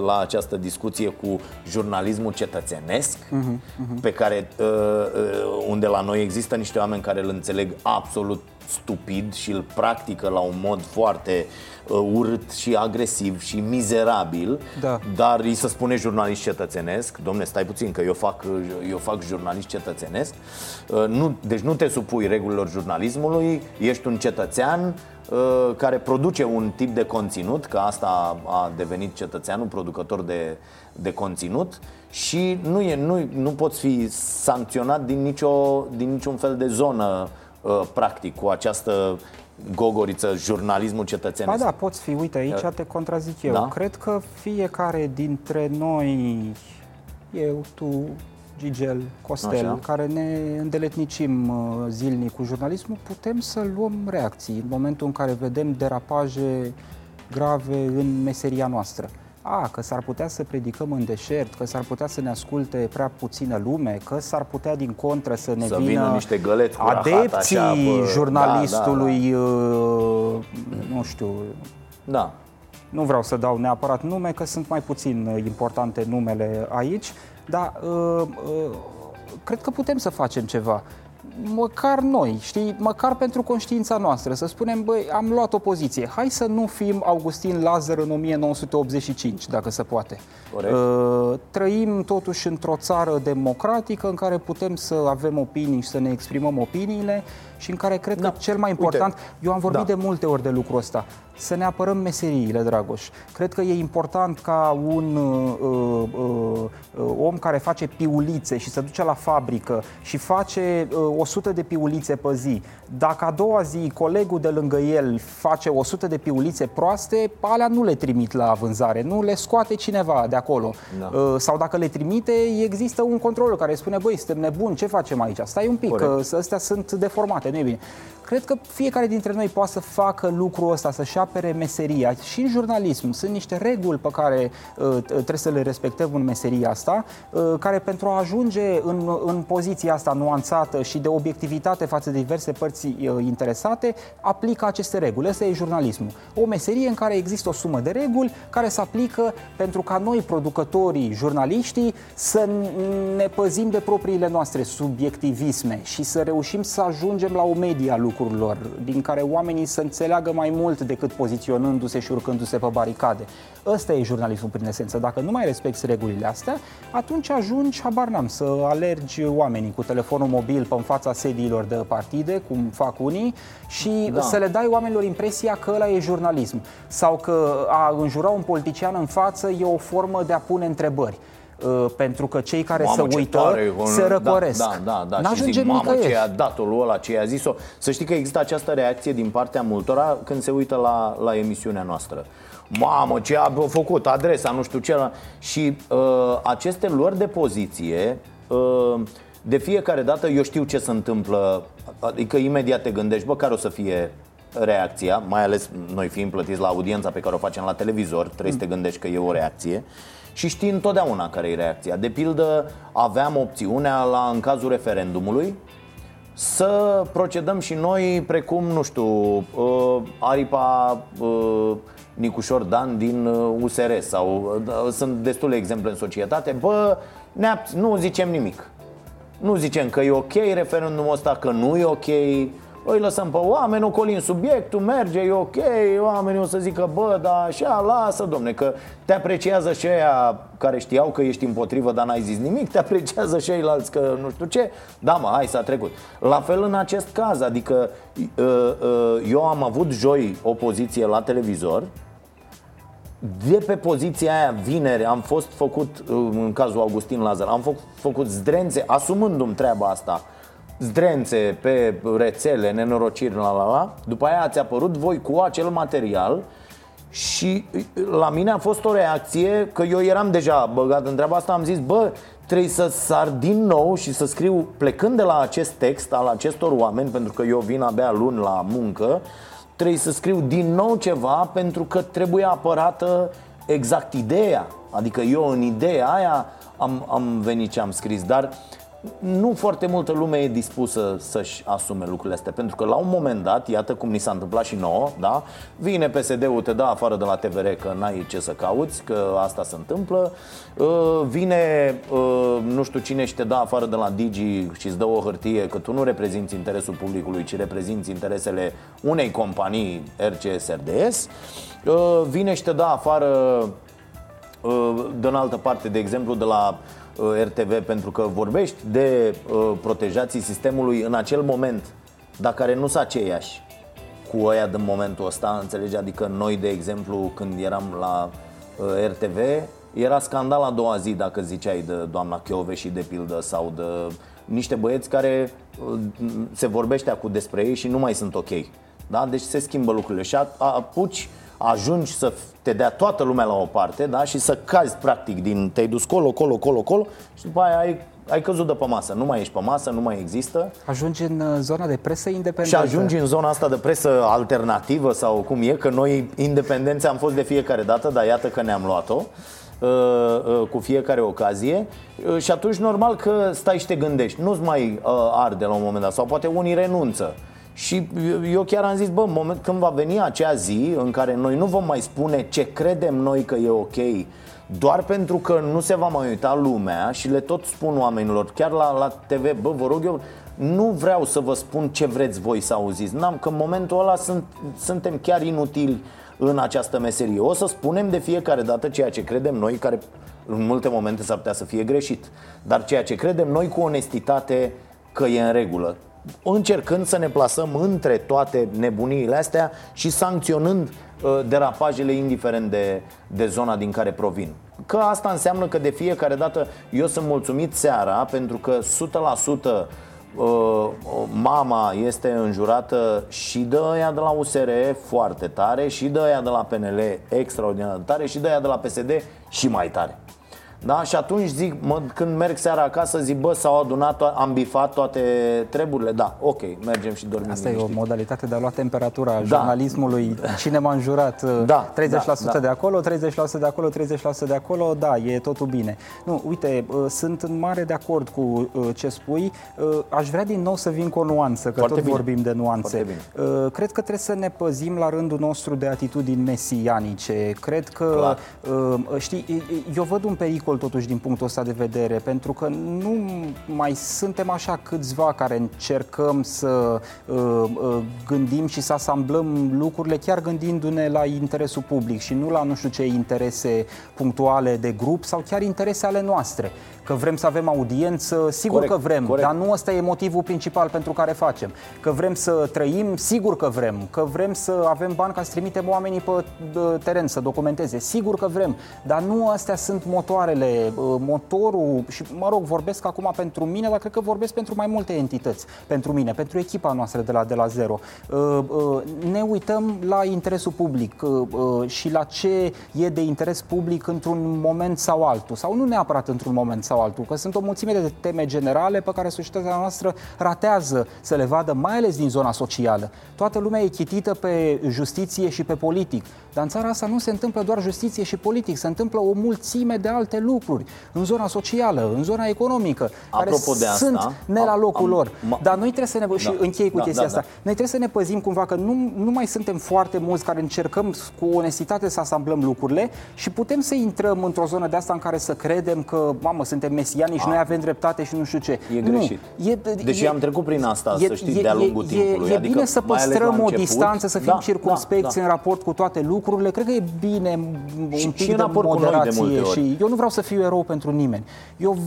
la această discuție cu jurnalismul cetățenesc, uh-huh, uh-huh. Pe care, unde la noi există niște oameni care îl înțeleg absolut stupid și îl practică la un mod foarte urât și agresiv și mizerabil, da. Dar îi se spune jurnalist cetățenesc. Dom'le, stai puțin că eu fac, eu fac jurnalist cetățenesc, nu, deci nu te supui regulilor jurnalismului, ești un cetățean care produce un tip de conținut, că asta a devenit cetățeanul, producător de, de conținut, și nu, e, nu, nu poți fi sancționat din, nicio, din niciun fel de zonă, practic, cu această gogoriță, jurnalismul cetățenesc. Ba da, poți fi, uite aici te contrazic eu, da? Cred că fiecare dintre noi, eu, tu, Gigel, Costel, așa, care ne îndeletnicim zilnic cu jurnalismul, putem să luăm reacții în momentul în care vedem derapaje grave în meseria noastră. A, că s-ar putea să predicăm în deșert, că s-ar putea să ne asculte prea puțină lume, că s-ar putea din contră să ne să vină, vină niște găleți cu adepții rahat, așa, bă, jurnalistului, da, da, da. Nu știu... Da. Nu vreau să dau neapărat nume, că sunt mai puțin importante numele aici, dar uh, uh, cred că putem să facem ceva. Măcar noi, știi, măcar pentru conștiința noastră, să spunem, băi, am luat o poziție, hai să nu fim Augustin Lazăr în nouăsprezece optzeci și cinci, dacă se poate. Corect. Uh, trăim totuși într-o țară democratică în care putem să avem opinii și să ne exprimăm opiniile și în care cred da. Că cel mai important, uite, eu am vorbit da. De multe ori de lucrul ăsta, să ne apărăm meseriile, Dragoș. Cred că e important ca un uh, uh, om care face piulițe și se duce la fabrică și face uh, o sută de piulițe pe zi, dacă a doua zi colegul de lângă el face o sută de piulițe proaste, alea nu le trimit la vânzare, nu le scoate cineva de acolo, da. uh, Sau dacă le trimite, există un control care spune, băi, suntem nebuni, ce facem aici? Stai un pic, corect. Că astea sunt deformate, nu e bine. Cred că fiecare dintre noi poate să facă lucrul ăsta, să-și apere meseria. Și în jurnalism sunt niște reguli pe care uh, trebuie să le respectăm în meseria asta, uh, care pentru a ajunge în, în poziția asta nuanțată și de obiectivitate față de diverse părți uh, interesate, aplică aceste reguli. Asta e jurnalismul. O meserie în care există o sumă de reguli care se aplică pentru ca noi, producătorii, jurnaliștii, să ne păzim de propriile noastre subiectivisme și să reușim să ajungem la o media lucru. lucrurilor, din care oamenii să înțeleagă mai mult decât poziționându-se și urcându-se pe baricade. Ăsta e jurnalismul prin esență. Dacă nu mai respecti regulile astea, atunci ajungi, habar n-am, să alergi oamenii cu telefonul mobil pe-n fața sediilor de partide, cum fac unii, și da. Să le dai oamenilor impresia că ăla e jurnalism. Sau că a înjura un politician în față e o formă de a pune întrebări. Pentru că cei care mamă, se uită tare, se răcoresc. Da, da, da, da. Și zic, mamă, ce i-a dat-o lui ăla, ce i-a zis-o. Să știi că există această reacție din partea multora când se uită la, la emisiunea noastră. Mamă, ce a făcut, adresa, nu știu ce. Și uh, aceste luări de poziție, uh, de fiecare dată eu știu ce se întâmplă. Adică imediat te gândești, bă, care o să fie reacția. Mai ales noi fiind plătiți la audiența pe care o facem la televizor, trebuie mm. să te gândești că e o reacție. Și știi întotdeauna care e reacția. De pildă, aveam opțiunea la, în cazul referendumului, să procedăm și noi precum, nu știu, aripa Nicușor Dan din U S R. Sau sunt destule exemple în societate. Bă, nu zicem nimic. Nu zicem că e ok referendumul ăsta, că nu e ok. Îi lăsăm pe oameni, ocolim subiectul, merge, e ok, oamenii o să zică, bă, da, așa, lasă, domne, că te apreciază și aia care știau că ești împotrivă, dar n-ai zis nimic, te apreciază și ailalți că nu știu ce, da, mă, hai, s-a trecut. La fel în acest caz, adică eu am avut joi o poziție la televizor, de pe poziția aia, vineri, am fost făcut, în cazul Augustin Lazăr, am făcut zdrențe, asumându-mi treaba asta, zdrențe pe rețele, nenorociri, la la la. După aia ați apărut voi cu acel material și la mine a fost o reacție că eu eram deja băgat în treaba asta, am zis, bă, trebuie să sar din nou și să scriu plecând de la acest text al acestor oameni, pentru că eu vin abia luni la muncă, trebuie să scriu din nou ceva pentru că trebuie apărată exact ideea. Adică eu în ideea aia am, am venit ce am scris, dar nu foarte multă lume e dispusă să-și asume lucrurile astea, pentru că la un moment dat, iată cum ni s-a întâmplat și nouă, da? Vine P S D-ul, te dă afară de la T V R că n-ai ce să cauți, că asta se întâmplă. Vine nu știu cine și te dă afară de la Digi și îți dă o hârtie că tu nu reprezinți interesul publicului, ci reprezinți interesele unei companii R C S R D S. Vine și te dă afară de în altă parte, de exemplu de la R T V, pentru că vorbești de uh, protejații sistemului în acel moment, dar care nu s-a aceiași cu ăia din momentul ăsta, înțelegi? Adică noi, de exemplu, când eram la uh, R T V, era scandal a doua zi dacă ziceai de doamna Chioveși, de pildă, sau de niște băieți care uh, se vorbește acum despre ei și nu mai sunt ok, da? Deci se schimbă lucrurile și apuci, ajungi să te dea toată lumea la o parte, da? Și să cazi practic din, te-ai dus colo, colo, colo, colo și după aia ai, ai căzut de pe masă. Nu mai ești pe masă, nu mai există. Ajungi în zona de presă independentă. Și ajungi în zona asta de presă alternativă sau cum e, că noi independenți am fost de fiecare dată, dar iată că ne-am luat-o cu fiecare ocazie. Și atunci normal că stai și te gândești, nu-ți mai arde la un moment dat, sau poate unii renunță. Și eu chiar am zis, bă, moment, când va veni acea zi în care noi nu vom mai spune ce credem noi că e ok, doar pentru că nu se va mai uita lumea, și le tot spun oamenilor, chiar la, la T V, bă, vă rog eu, nu vreau să vă spun ce vreți voi să auziți, n-am, că în momentul ăla sunt, suntem chiar inutili în această meserie. O să spunem de fiecare dată ceea ce credem noi, care în multe momente s-ar putea să fie greșit, dar ceea ce credem noi cu onestitate că e în regulă, încercând să ne plasăm între toate nebuniile astea și sancționând uh, derapajele indiferent de, de zona din care provin. Că asta înseamnă că de fiecare dată eu sunt mulțumit seara, pentru că o sută la sută uh, mama este înjurată și de aia de la U S R foarte tare, și de aia de la P N L extraordinar de tare, și de aia de la P S D și mai tare. Da? Și atunci zic, mă, când merg seara acasă, zic, bă, s-au adunat, am bifat toate treburile, da, ok, mergem și dormim. Asta liniștit. E o modalitate de a lua temperatura da. jurnalismului, cine m-a înjurat, da, treizeci la sută da, da. de acolo, treizeci la sută de acolo, treizeci la sută de acolo, da, e totul bine. Nu, uite, sunt în mare de acord cu ce spui, aș vrea din nou să vin cu o nuanță, că foarte tot bine. Vorbim de nuanțe. Cred că trebuie să ne păzim la rândul nostru de atitudini mesianice, cred că, clar. Știi, eu văd un pericol ridicol totuși din punctul ăsta de vedere, pentru că nu mai suntem așa câțiva care încercăm să uh, uh, gândim și să asamblăm lucrurile chiar gândindu-ne la interesul public și nu la nu știu ce interese punctuale de grup sau chiar interese ale noastre. Că vrem să avem audiență, sigur corect, că vrem, corect. Dar nu ăsta e motivul principal pentru care facem. Că vrem să trăim, sigur că vrem. Că vrem să avem bani ca să trimitem oamenii pe teren să documenteze, sigur că vrem. Dar nu astea sunt motoarele, motorul, și mă rog, vorbesc acum pentru mine, dar cred că vorbesc pentru mai multe entități, pentru mine, pentru echipa noastră de la de la zero. Ne uităm la interesul public și la ce e de interes public într-un moment sau altul, sau nu neapărat într-un moment sau altul, că sunt o mulțime de teme generale pe care societatea noastră ratează să le vadă, mai ales din zona socială. Toată lumea e chitită pe justiție și pe politic, dar în țara asta nu se întâmplă doar justiție și politic, se întâmplă o mulțime de alte lucruri în zona socială, în zona economică, apropo care sunt asta, ne la locul am, lor. Ma... Dar noi trebuie să ne da, și închei cu da, chestia da, asta. Da. Noi trebuie să ne păzim cumva că nu, nu mai suntem foarte mulți care încercăm cu onestitate să asamblăm lucrurile și putem să intrăm într-o zonă de asta în care să credem că, mamă, suntem mesiani și noi avem dreptate și nu știu ce. E greșit. Nu, e, deci e, am trecut prin asta, e, să știți, de-a lungul e, timpului. E, e adică bine să păstrăm o distanță, să fim da, circumspecți da, da. în raport cu toate lucrurile. Cred că e bine și, un pic și în de moderație. De și eu nu vreau să fiu erou pentru nimeni. Eu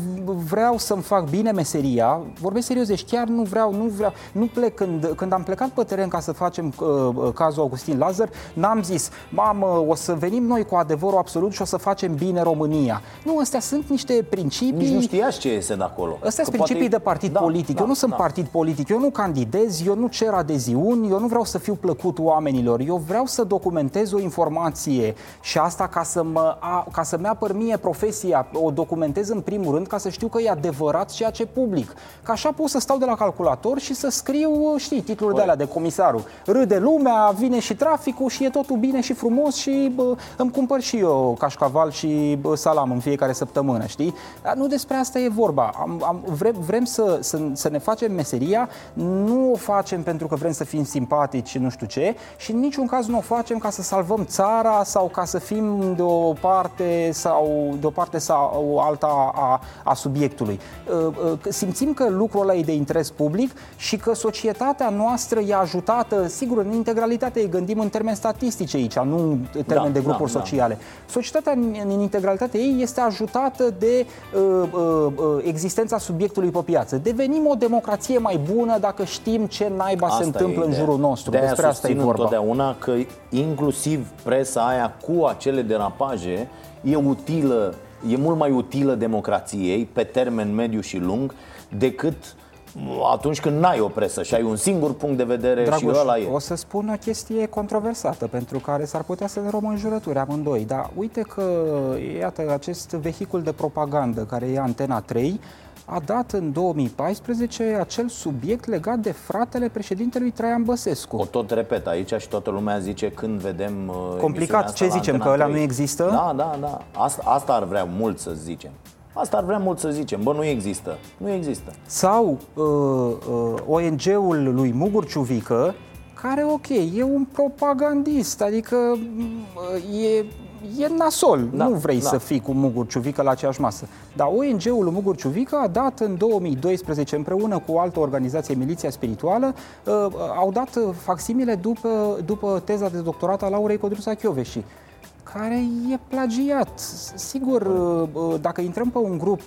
vreau să-mi fac bine meseria. Vorbesc serios, deci chiar nu vreau, nu vreau. Nu plec când, când am plecat pe teren ca să facem uh, cazul Augustin Lazăr, n-am zis, mamă, o să venim noi cu adevărul absolut și o să facem bine România. Nu, astea sunt niște principii. Nici nu știați ce este de acolo. Astea sunt principii poate... de partid da, politic. Da, eu nu da, sunt da. partid politic, eu nu candidez, eu nu cer adeziuni, eu nu vreau să fiu plăcut oamenilor. Eu vreau să documentez o informație și asta ca să mă, a, ca să-mi apăr mie profesia, o documentez în primul rând ca să știu că e adevărat ceea ce public. Că așa pot să stau de la calculator și să scriu, știi, titluri de alea de comisarul. Râde lumea, vine și traficul și e totul bine și frumos și bă, îmi cumpăr și eu cașcaval și bă, salam în fiecare săptămână, știi? Dar nu despre asta e vorba. Am, am, vrem vrem să, să, să ne facem meseria, nu o facem pentru că vrem să fim simpatici și nu știu ce și în niciun caz nu o facem ca să salvăm țara sau ca să fim de o parte sau de o parte sau alta a, a subiectului. Simțim că lucrul ăla e de interes public și că societatea noastră e ajutată, sigur, în integralitate, gândim în termeni statistici aici, nu în termeni da, de grupuri da, sociale. Da. Societatea în integralitatea ei este ajutată de uh, uh, existența subiectului pe piață. Devenim o democrație mai bună dacă știm ce naiba asta se întâmplă în jurul nostru. Despre asta e vorba. Totdeauna că inclusiv presa aia cu acele derapaje e utilă, e mult mai utilă democrației pe termen mediu și lung decât atunci când n-ai o presă și ai un singur punct de vedere. Dragoș, și ăla e. O să spun o chestie controversată pentru care s-ar putea să ne luăm în jurături amândoi, dar uite că, iată, acest vehicul de propagandă care e Antena trei a dat în două mii paisprezece acel subiect legat de fratele președintelui Traian Băsescu. O tot repet aici și toată lumea zice când vedem complicat, ce zicem, că ăla nu există? Da, da, da, asta, asta ar vrea mult să zicem. Asta ar vrea mult să zicem, bă, nu există, nu există. Sau uh, uh, O N G-ul lui Mugur Ciuvică, care, ok, e un propagandist, adică uh, e... E nasol, da, nu vrei da. să fii cu Mugur Ciuvică la aceeași masă. Dar O N G-ul lui Mugur Ciuvică a dat în două mii doisprezece, împreună cu o altă organizație, Miliția Spirituală, uh, au dat facsimile după, după teza de doctorat a Laurei Codruța Chioveși, care e plagiat. Sigur, dacă intrăm pe un grup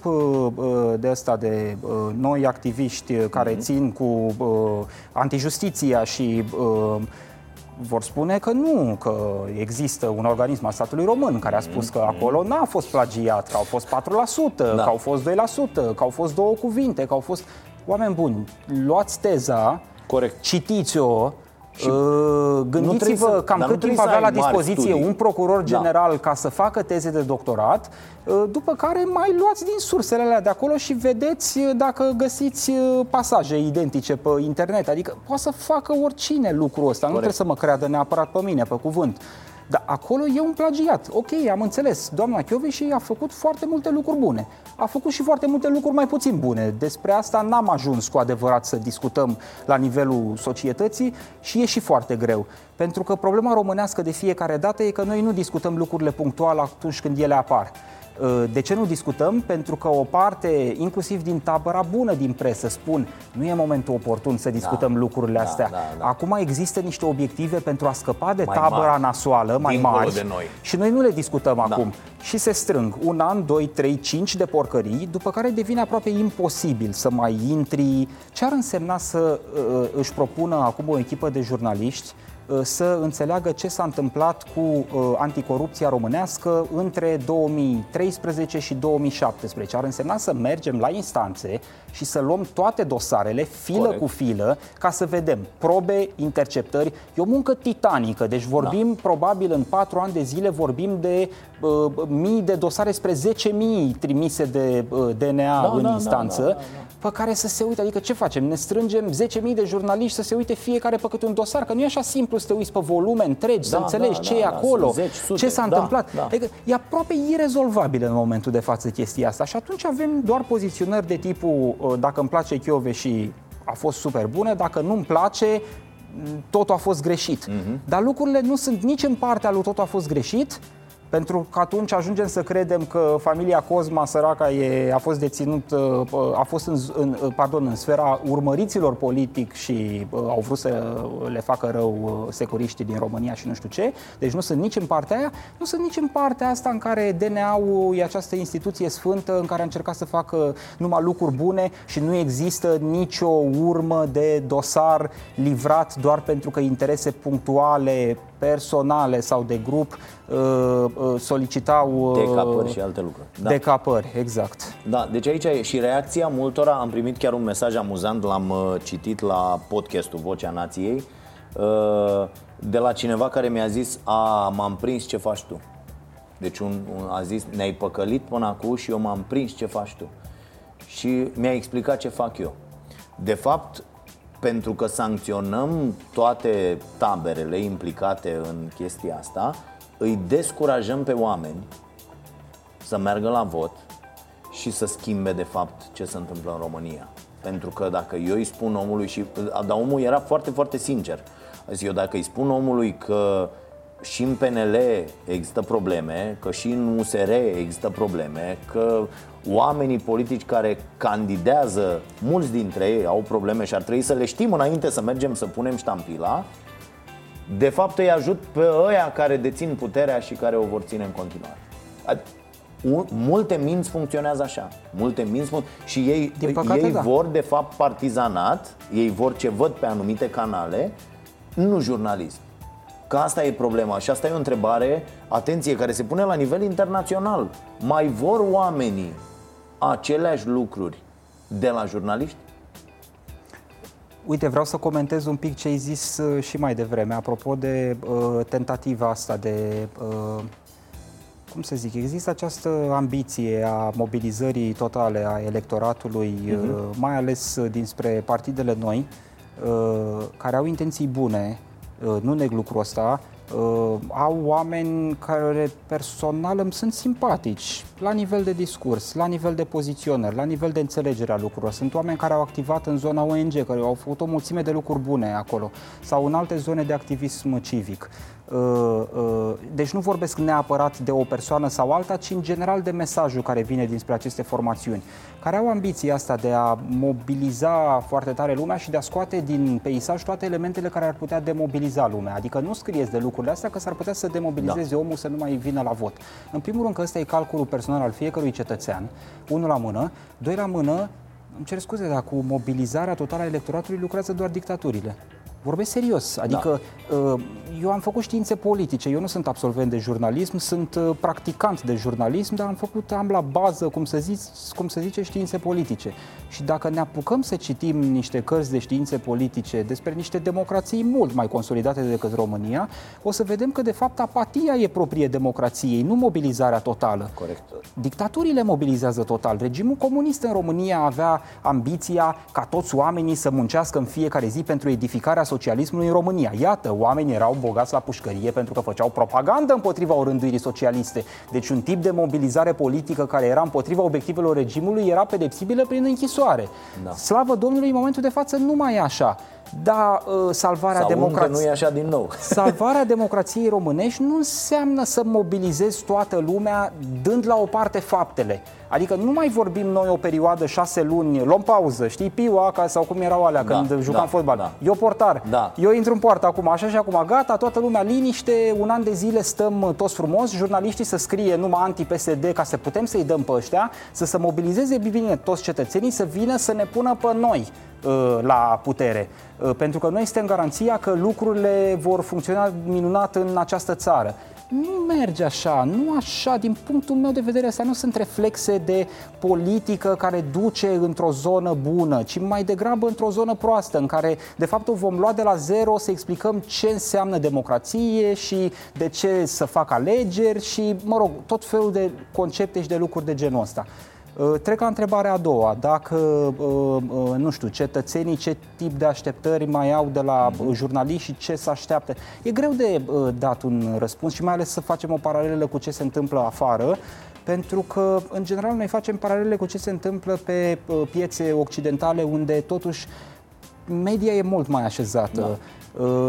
de ăsta de noi activiști care țin cu antijustiția și vor spune că nu, că există un organism al statului român care a spus că acolo n-a fost plagiat, că au fost patru la sută, da. că au fost doi la sută, că au fost două cuvinte, că au fost... Oameni buni, luați teza, corect, citiți-o. Și gândiți-vă cam cât timp avea la dispoziție studii. un procuror general da. ca să facă teze de doctorat, după care mai luați din sursele alea de acolo și vedeți dacă găsiți pasaje identice pe internet. Adică poate să facă oricine lucrul ăsta, corect. Nu trebuie să mă creadă neapărat pe mine, pe cuvânt. Dar acolo e un plagiat. Ok, am înțeles, doamna Chioveși a făcut foarte multe lucruri bune. A făcut și foarte multe lucruri mai puțin bune. Despre asta n-am ajuns cu adevărat să discutăm la nivelul societății și e și foarte greu. Pentru că problema românească de fiecare dată e că noi nu discutăm lucrurile punctual atunci când ele apar. De ce nu discutăm? Pentru că o parte, inclusiv din tabăra bună din presă, spun nu e momentul oportun să discutăm da, lucrurile astea. Da, da, da. Acum există niște obiective pentru a scăpa de mai tabăra mari, nasoală, mai mari, de noi. Și noi nu le discutăm da. acum. Și se strâng un an, doi, trei, cinci de porcării, după care devine aproape imposibil să mai intri. Ce ar însemna să uh, își propună acum o echipă de jurnaliști să înțeleagă ce s-a întâmplat cu anticorupția românească între două mii treisprezece și două mii șaptesprezece. Ar însemna să mergem la instanțe și să luăm toate dosarele, filă Corect. cu filă, ca să vedem probe, interceptări. E o muncă titanică, deci vorbim da. probabil în patru ani de zile, vorbim de uh, mii de dosare spre zece mii trimise de uh, D N A da, în da, instanță. Da, da, da, da. Pe care să se uite, adică ce facem? Ne strângem zece mii de jurnaliști să se uite fiecare pe câte un dosar, că nu e așa simplu să te uiți pe volume întregi, da, să înțelegi da, ce da, e acolo, zece, sute, ce s-a da, întâmplat. Da. Adică e aproape irezolvabil în momentul de față chestia asta și atunci avem doar poziționări de tipul dacă îmi place Chioveși a fost super bună, dacă nu-mi place totul a fost greșit. Mm-hmm. Dar lucrurile nu sunt nici în partea lui totul a fost greșit, pentru că atunci ajungem să credem că familia Cosma, săraca, e, a fost deținut, a fost în, în, pardon, în sfera urmăriților politic și au vrut să le facă rău securiștii din România și nu știu ce. Deci nu sunt nici în partea aia, nu sunt nici în partea asta în care D N A-ul e această instituție sfântă în care a încercat să facă numai lucruri bune și nu există nicio urmă de dosar livrat doar pentru că interese punctuale, personale sau de grup solicitau decapări și alte lucruri. Da. Decapări, exact. Da, deci aici e și reacția multora. Am primit chiar un mesaj amuzant, l-am citit la podcastul Vocea Nației, de la cineva care mi-a zis: "A, m-am prins, ce faci tu?" Deci un, un a zis: "Ne-ai păcălit până acum și eu m-am prins, ce faci tu?" Și mi-a explicat ce fac eu. De fapt, pentru că sancționăm toate taberele implicate în chestia asta, îi descurajăm pe oameni să meargă la vot și să schimbe de fapt ce se întâmplă în România. Pentru că dacă eu îi spun omului și... Dar omul era foarte, foarte sincer. Eu dacă îi spun omului că și în P N L există probleme, că și în U S R există probleme, că oamenii politici care candidează, mulți dintre ei au probleme și ar trebui să le știm înainte să mergem să punem ștampila, de fapt îi ajut pe ăia care dețin puterea și care o vor ține în continuare. Multe minți funcționează așa. Multe minți fun- și ei, păcate, ei da. vor de fapt partizanat, ei vor ce văd pe anumite canale, nu jurnalism. Că asta e problema și asta e o întrebare, atenție, care se pune la nivel internațional. Mai vor oamenii aceleași lucruri de la jurnaliști? Uite, vreau să comentez un pic ce ai zis și mai devreme, apropo de uh, tentativa asta de... Uh, cum să zic, există această ambiție a mobilizării totale a electoratului, uh-huh. uh, mai ales dinspre partidele noi, uh, care au intenții bune, uh, nu neg lucrul ăsta, uh, au oameni care personal îmi sunt simpatici, la nivel de discurs, la nivel de poziționări, la nivel de înțelegere a lucrurilor. Sunt oameni care au activat în zona O N G, care au făcut o mulțime de lucruri bune acolo, sau în alte zone de activism civic. Deci nu vorbesc neapărat de o persoană sau alta, ci în general de mesajul care vine dinspre aceste formațiuni, care au ambiția asta de a mobiliza foarte tare lumea și de a scoate din peisaj toate elementele care ar putea demobiliza lumea. Adică nu scrieți de lucrurile astea că s-ar putea să demobilizeze da. omul să nu mai vină la vot. În primul rând că ăsta e calculul personal al fiecărui cetățean, unul la mână, doi la mână, îmi cer scuze, dar cu mobilizarea totală a electoratului lucrează doar dictaturile. Vorbesc serios, adică da. eu am făcut științe politice, eu nu sunt absolvent de jurnalism, sunt practicant de jurnalism, dar am făcut, am la bază, cum să zic, cum să zice, științe politice. Și dacă ne apucăm să citim niște cărți de științe politice despre niște democrații mult mai consolidate decât România, o să vedem că de fapt apatia e proprie democrației, nu mobilizarea totală. Corect. Dictaturile mobilizează total. Regimul comunist în România avea ambiția ca toți oamenii să muncească în fiecare zi pentru edificarea socialismului în România. Iată, oamenii erau bogați la pușcărie pentru că făceau propagandă împotriva orânduirii socialiste. Deci un tip de mobilizare politică care era împotriva obiectivelor regimului era pedepsibilă prin închisoare. Da. Slavă Domnului, în momentul de față nu mai e așa. Da, salvarea sau democrației. Nu e așa din nou. Salvarea democrației românești nu înseamnă să mobilizezi toată lumea dând la o parte faptele. Adică nu mai vorbim noi o perioadă șase luni, luăm pauză, știi, Pioaca sau cum erau alea, da, când jucam da, fotbal. Da. Eu portar, da. Eu intru în poartă acum, așa și acum, gata, toată lumea liniște, un an de zile stăm toți frumos, jurnaliștii să scrie numai anti-P S D ca să putem să-i dăm pe ăștia, să se mobilizeze bine toți cetățenii, să vină să ne pună pe noi la putere, pentru că noi suntem garanția că lucrurile vor funcționa minunat în această țară. Nu merge așa, nu așa, din punctul meu de vedere, astea nu sunt reflexe de politică care duce într-o zonă bună, ci mai degrabă într-o zonă proastă, în care de fapt o vom lua de la zero să explicăm ce înseamnă democrație și de ce să fac alegeri și, mă rog, tot felul de concepte și de lucruri de genul ăsta. Trec la întrebarea a doua, dacă, nu știu, cetățenii ce tip de așteptări mai au de la jurnaliști și ce se așteaptă. E greu de dat un răspuns și mai ales să facem o paralelă cu ce se întâmplă afară, pentru că, în general, noi facem paralele cu ce se întâmplă pe piețe occidentale, unde, totuși, media e mult mai așezată. Da.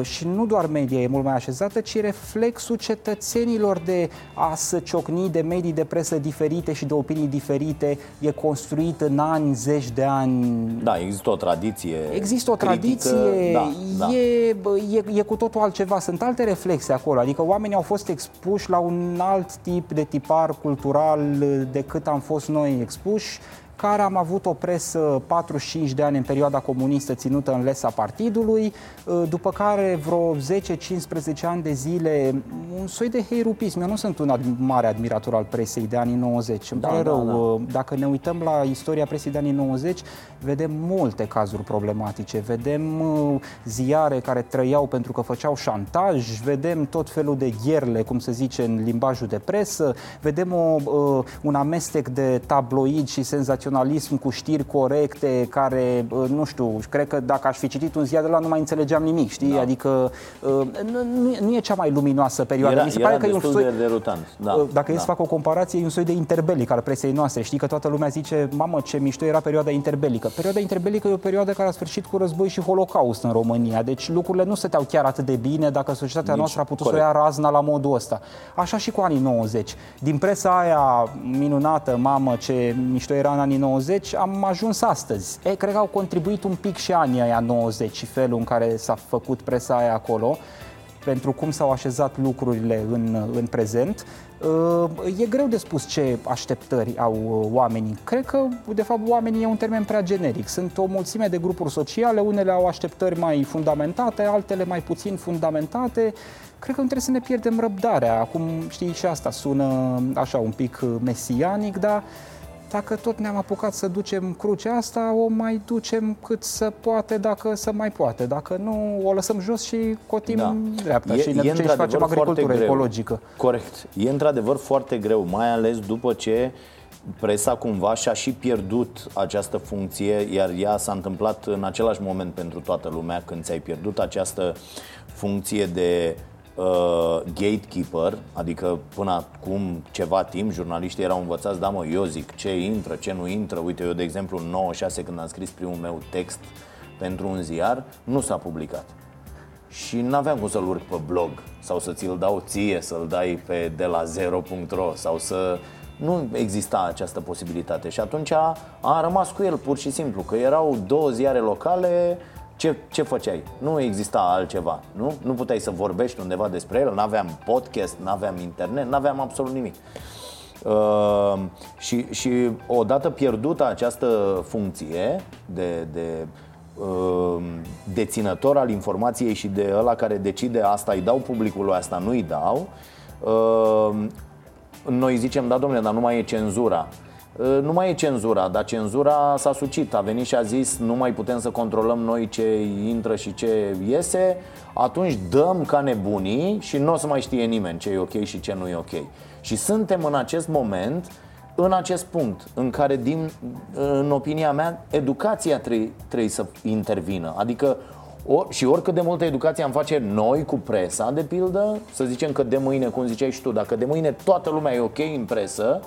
Și nu doar media e mult mai așezată, ci reflexul cetățenilor de a se ciocni de medii de presă diferite și de opinii diferite e construit în ani, zeci de ani. Da, există o tradiție Există o critică, tradiție, da, da. E, e, e cu totul altceva, sunt alte reflexe acolo, adică oamenii au fost expuși la un alt tip de tipar cultural decât am fost noi expuși, care am avut o presă patruzeci și cinci de ani în perioada comunistă ținută în lesa partidului, după care vreo zece-cincisprezece ani de zile, un soi de heirupism. Eu nu sunt un mare admirator al presei de anii nouăzeci, îmi pare da, rău, da, da. Dacă ne uităm la istoria presei de anii nouăzeci, vedem multe cazuri problematice, vedem ziare care trăiau pentru că făceau șantaj, vedem tot felul de gherle, cum se zice în limbajul de presă, vedem o, un amestec de tabloid și senzațional cu știri corecte care, nu știu, cred că dacă aș fi citit un ziar de la nu mai înțelegeam nimic, știi? Da. Adică nu, nu e cea mai luminoasă perioadă. Era, Mi se pare că e un soi de derutant. Da. Dacă da. e să fac o comparație, e un soi de interbelic al presei noastre. Știi că toată lumea zice, mamă, ce mișto era perioada interbelică. Perioada interbelică e o perioadă care a sfârșit cu război și holocaust în România. Deci lucrurile nu stăteau chiar atât de bine dacă societatea Nici noastră a putut corect. să o ia razna la modul ăsta. Așa și cu anii nouăzeci. Din presa aia minunată, mamă, ce mișto era în anii nouăzeci, am ajuns astăzi. E, cred că au contribuit un pic și anii aia nouăzeci și felul în care s-a făcut presa aia acolo, pentru cum s-au așezat lucrurile în, în prezent. E greu de spus ce așteptări au oamenii. Cred că, de fapt, oamenii e un termen prea generic. Sunt o mulțime de grupuri sociale, unele au așteptări mai fundamentate, altele mai puțin fundamentate. Cred că nu trebuie să ne pierdem răbdarea. Acum, știi, și asta sună așa un pic mesianic, dar dacă tot ne-am apucat să ducem crucea asta, o mai ducem cât să poate, dacă să mai poate. Dacă nu, o lăsăm jos și cotim da. dreapta e, și ne ducem și facem agricultură ecologică. Corect. E într-adevăr foarte greu, mai ales după ce presa cumva și-a și pierdut această funcție, iar ea s-a întâmplat în același moment pentru toată lumea, când ți-ai pierdut această funcție de Uh, gatekeeper, adică până acum ceva timp jurnaliștii erau învățați, da mă, eu zic ce intră, ce nu intră. Uite, eu de exemplu în nouăzeci și șase, când am scris primul meu text pentru un ziar, nu s-a publicat și n-aveam cum să-l urc pe blog sau să ți-l dau ție, să-l dai pe de la zero punct ro sau să... Nu exista această posibilitate și atunci a, a rămas cu el pur și simplu, că erau două ziare locale. Ce, ce făceai? Nu exista altceva, nu? Nu puteai să vorbești undeva despre el, n-aveam podcast, n-aveam internet, n-aveam absolut nimic. Uh, și, și odată pierdută această funcție de, de uh, deținător al informației și de ăla care decide asta îi dau publicului, asta nu îi dau, uh, noi zicem, da domnule, dar nu mai e cenzura. Nu mai e cenzura, dar cenzura s-a sucit, a venit și a zis nu mai putem să controlăm noi ce intră și ce iese. Atunci dăm ca nebunii și nu o să mai știe nimeni ce e ok și ce nu e ok. Și suntem în acest moment, în acest punct în care, din, în opinia mea, educația trebuie, trebuie să intervină. Adică or, și oricât de multă educație am face noi cu presa, de pildă, să zicem că de mâine, cum ziceai și tu, dacă de mâine toată lumea e ok în presă,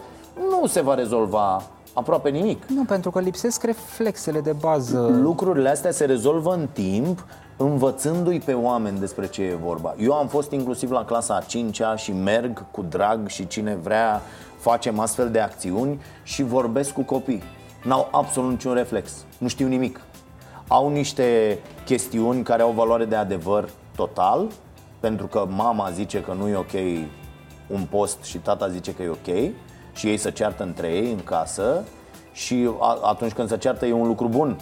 nu se va rezolva aproape nimic. Nu, pentru că lipsesc reflexele de bază. Lucrurile astea se rezolvă în timp învățându-i pe oameni despre ce e vorba. Eu am fost inclusiv la clasa a cincea și merg cu drag și cine vrea facem astfel de acțiuni și vorbesc cu copii. N-au absolut niciun reflex, nu știu nimic. Au niște chestiuni care au valoare de adevăr total, pentru că mama zice că nu e ok un post și tata zice că e ok și ei se ceartă între ei în casă și atunci când se ceartă e un lucru bun.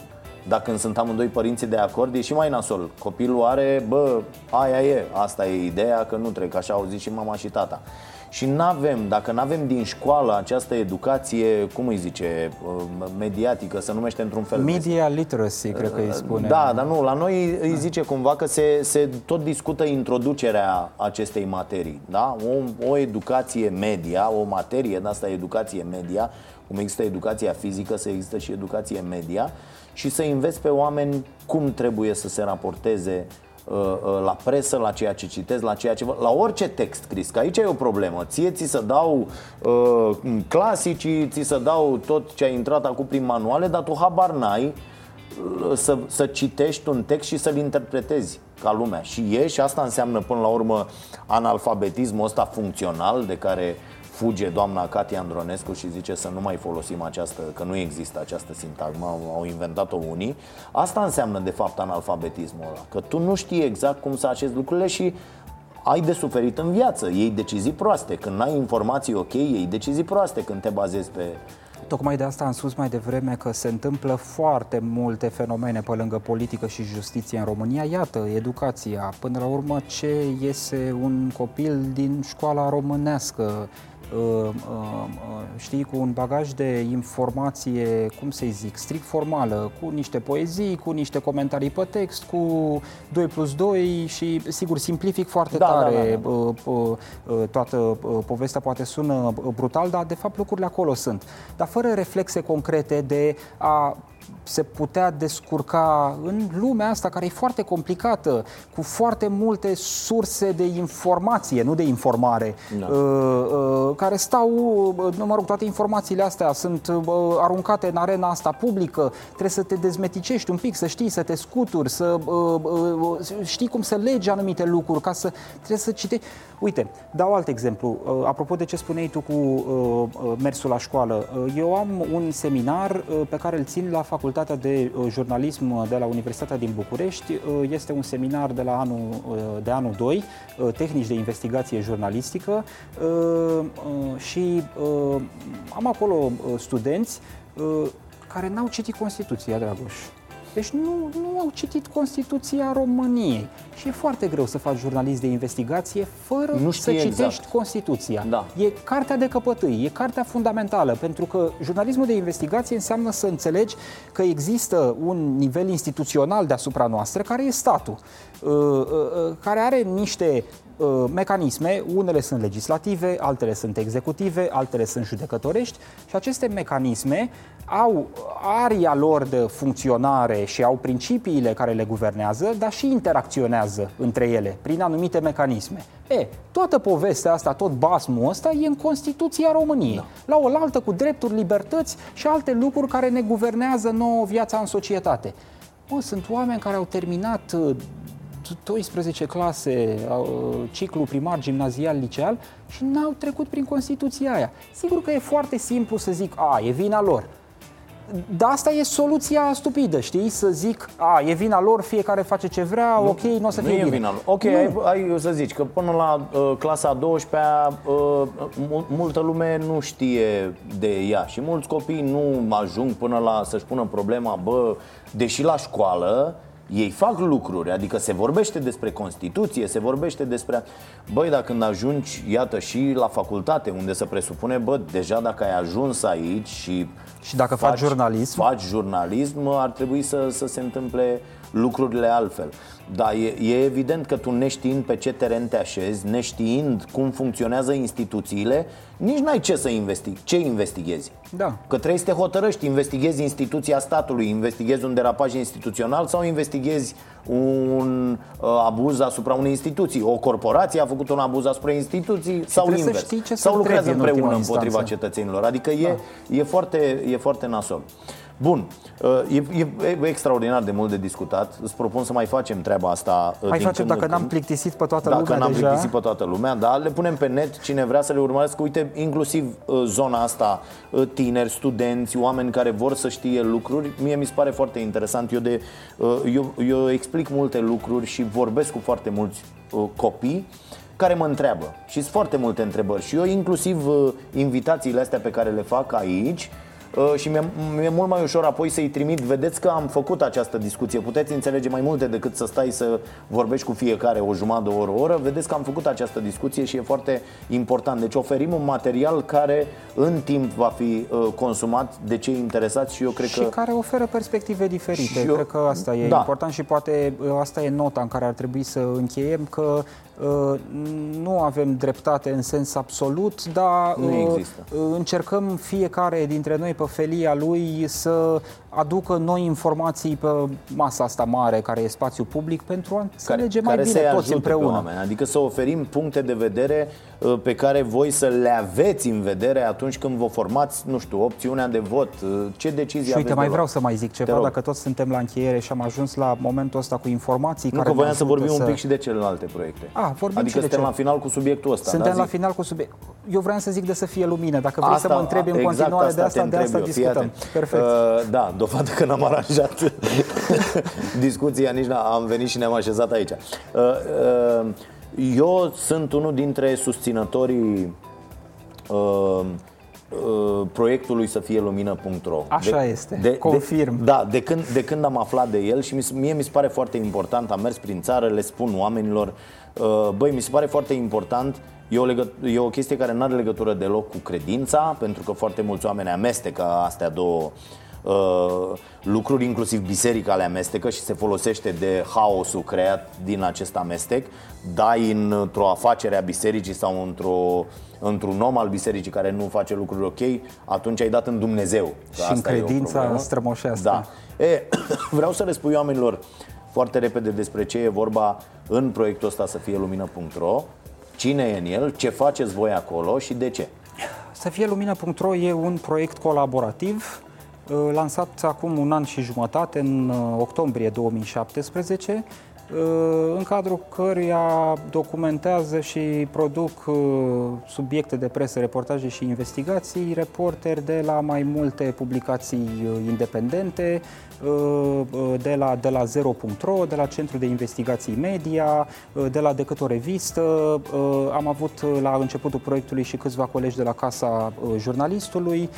Dar când sunt amândoi părinții de acord e și mai nasol. Copilul are, bă, aia e, asta e ideea că nu trec, așa au zis și mama și tata. Și n-avem, dacă n-avem din școală această educație, cum îi zice, mediatică, se numește într-un fel. Media literacy, cred că îi spune. Da, dar nu, la noi îi zice cumva că se, se tot discută introducerea acestei materii, da? O, o educație media, o materie, de asta e educație media, cum există educația fizică, să există și educație media. Și să înveți pe oameni cum trebuie să se raporteze la presă, la ceea ce citesc, la ceea ce... la orice text, Cris, că aici e o problemă. Ție ți se dau uh, clasicii, ți se dau tot ce a intrat acum prin manuale, dar tu habar n-ai să, să citești un text și să-l interpretezi ca lumea. Și e, și asta înseamnă până la urmă analfabetismul ăsta funcțional de care fuge doamna Katia Andronescu și zice să nu mai folosim această, că nu există această sintagmă, au inventat-o unii. Asta înseamnă de fapt analfabetismul ăla, că tu nu știi exact cum să așezi lucrurile și ai de suferit în viață, iei decizii proaste. Când n-ai informații ok, iei decizii proaste când te bazezi pe... Tocmai de asta am spus mai devreme că se întâmplă foarte multe fenomene pe lângă politică și justiție în România. Iată, educația, până la urmă ce iese un copil din școala românească, Uh, uh, știi, cu un bagaj de informație, cum să-i zic, strict formală, cu niște poezii, cu niște comentarii pe text, cu doi plus doi și, sigur, simplific foarte da, tare. Da, da, da. Uh, uh, uh, toată uh, povestea poate sună brutal, dar, de fapt, lucrurile acolo sunt. Dar fără reflexe concrete de a se putea descurca în lumea asta care e foarte complicată, cu foarte multe surse de informație, nu de informare, no. uh, uh, care stau, uh, mă rog, toate informațiile astea sunt uh, aruncate în arena asta publică, trebuie să te dezmeticești un pic, să știi, să te scuturi, să uh, uh, știi cum să legi anumite lucruri, ca să trebuie să citești. Uite, dau alt exemplu, uh, apropo de ce spuneai tu cu uh, mersul la școală, uh, eu am un seminar uh, pe care îl țin la facultate de jurnalism de la Universitatea din București. Este un seminar de la anul, de anul doi, tehnici de investigație jurnalistică și am acolo studenți care n-au citit Constituția, Dragoș. Deci nu, nu au citit Constituția României și e foarte greu să faci jurnalist de investigație fără să citești exact Constituția. Da. E cartea de căpătâi, e cartea fundamentală, pentru că jurnalismul de investigație înseamnă să înțelegi că există un nivel instituțional deasupra noastră, care e statul, care are niște mecanisme, unele sunt legislative, altele sunt executive, altele sunt judecătorești și aceste mecanisme au aria lor de funcționare și au principiile care le guvernează, dar și interacționează între ele prin anumite mecanisme. E, toată povestea asta, tot basmul ăsta e în Constituția României, da. La oaltă cu drepturi, libertăți și alte lucruri care ne guvernează nouă viața în societate. O, sunt oameni care au terminat doisprezece clase, ciclu primar, gimnazial, liceal și n-au trecut prin Constituția aia. Sigur că e foarte simplu să zic, a, e vina lor. Dar asta e soluția stupidă, știi? Să zic, a, e vina lor, fiecare face ce vrea, nu, ok, nu o să fie bine. Nu e vina lor. Ok, ai, ai să zici că până la uh, clasa a douăsprezecea uh, multă lume nu știe de ea și mulți copii nu ajung până la să-și pună problema, bă, deși la școală ei fac lucruri, adică se vorbește despre Constituție, se vorbește despre... Băi, dacă când ajungi, iată, și la facultate, unde se presupune, bă, deja dacă ai ajuns aici și... Și dacă faci, faci jurnalism... Faci jurnalism, ar trebui să, să se întâmple lucrurile altfel. Dar e, e evident că tu, neștiind pe ce teren te așezi, neștiind cum funcționează instituțiile, nici n-ai ce să investi- ce investighezi. Da. Că trebuie să te hotărăști, investighezi instituția statului, investighezi un derapaj instituțional sau investighezi un uh, abuz asupra unei instituții. O corporație a făcut un abuz asupra instituției sau invers. Sau lucrează împreună împotriva cetățenilor. Adică e, da. e, foarte, e foarte nasol. Bun, e, e extraordinar de mult de discutat. Îți propun să mai facem treaba asta. Mai facem, când, dacă n-am plictisit pe toată dacă lumea. Dacă n-am deja. plictisit pe toată lumea, da, le punem pe net. Cine vrea să le urmărească, uite, inclusiv zona asta, tineri, studenți, oameni care vor să știe lucruri. Mie mi se pare foarte interesant. Eu, de, eu, eu explic multe lucruri și vorbesc cu foarte mulți copii care mă întreabă. Și sunt foarte multe întrebări. Și eu inclusiv invitațiile astea pe care le fac aici, și mi-e, mi-e mult mai ușor apoi să-i trimit. Vedeți că am făcut această discuție. Puteți înțelege mai multe decât să stai să vorbești cu fiecare o jumătate, o oră, o oră. Vedeți că am făcut această discuție și e foarte important. Deci oferim un material care în timp va fi consumat de cei interesați. Și eu cred și că... care oferă perspective diferite. Eu... Cred că asta e da. important și poate asta e nota în care ar trebui să încheiem, că nu avem dreptate în sens absolut, dar încercăm fiecare dintre noi pe felia lui să aducă noi informații pe masa asta mare care e spațiu public, pentru a înțelege care, mai care bine toți împreună oameni, adică să oferim puncte de vedere pe care voi să le aveți în vedere atunci când vă formați, nu știu, opțiunea de vot, ce decizie. Și uite, mai vreau să mai zic ceva, dacă toți suntem la încheiere și am ajuns la momentul ăsta cu informații. Nu, care că voiam să vorbim să... un pic și de celelalte proiecte. A, vorbim, adică suntem ce... la final cu subiectul ăsta. Suntem da, la final cu subiect. Eu vreau să zic de Să Fie Lumină, dacă vrei asta, să mă întrebi în exact continuare asta de asta, de asta eu. discutăm. Perfect. Uh, da, dovadă că n-am aranjat discuția, nici n-am venit și ne-am așezat aici. Uh, uh, eu sunt unul dintre susținătorii uh, uh, proiectului Să Fie Lumină punct ro. Așa de, este, de, confirm. De, da, de când, de când am aflat de el și mie mi se pare foarte important, am mers prin țară, le spun oamenilor, uh, băi, mi se pare foarte important. E o, legăt- e o chestie care nu are legătură deloc cu credința, pentru că foarte mulți oameni amestecă astea două uh, lucruri, inclusiv biserica le amestecă și se folosește de haosul creat din acest amestec. Dai într-o afacere a bisericii sau într-o, într-un om al bisericii care nu face lucruri ok, atunci ai dat în Dumnezeu. Și asta în credința strămoșească. Da. E, vreau să le spui oamenilor foarte repede despre ce e vorba în proiectul ăsta Să Fie Lumină punct ro. Cine e în el, ce faceți voi acolo și de ce? Să Fie Lumină punct ro e un proiect colaborativ lansat acum un an și jumătate, în octombrie două mii șaptesprezece, în cadrul căruia documentează și produc subiecte de presă, reportaje și investigații reporteri de la mai multe publicații independente, de la, de la zero punct ro, de la Centrul de Investigații Media, de la Decât o Revistă. Am avut la începutul proiectului și câțiva colegi de la Casa Jurnalistului.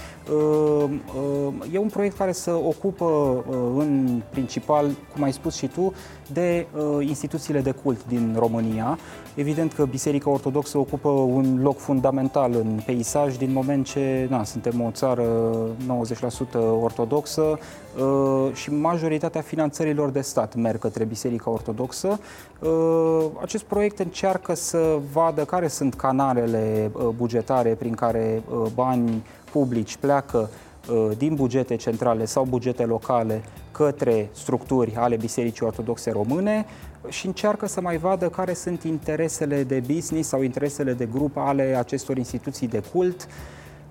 E un proiect care se ocupă în principal, cum ai spus și tu, de instituțiile de cult din România. Evident că Biserica Ortodoxă ocupă un loc fundamental în peisaj, din moment ce na, suntem o țară nouăzeci la sută ortodoxă și majoritatea finanțărilor de stat merg către Biserica Ortodoxă. Acest proiect încearcă să vadă care sunt canalele bugetare prin care bani publici pleacă din bugete centrale sau bugete locale către structuri ale Bisericii Ortodoxe Române și încearcă să mai vadă care sunt interesele de business sau interesele de grup ale acestor instituții de cult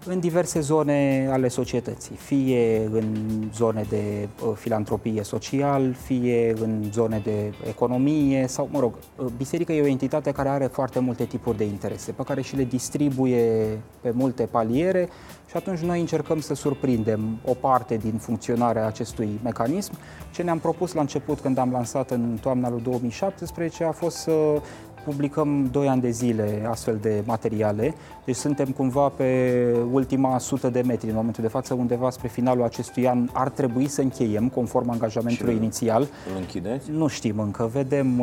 în diverse zone ale societății, fie în zone de filantropie social, fie în zone de economie sau, mă rog, biserica e o entitate care are foarte multe tipuri de interese, pe care și le distribuie pe multe paliere și atunci noi încercăm să surprindem o parte din funcționarea acestui mecanism. Ce ne-am propus la început, când am lansat în toamna lui două mii șaptesprezece, a fost să publicăm doi ani de zile astfel de materiale, deci suntem cumva pe ultima sută de metri în momentul de față, undeva spre finalul acestui an ar trebui să încheiem, conform angajamentului și inițial. Îl închideți? Nu știm încă, vedem.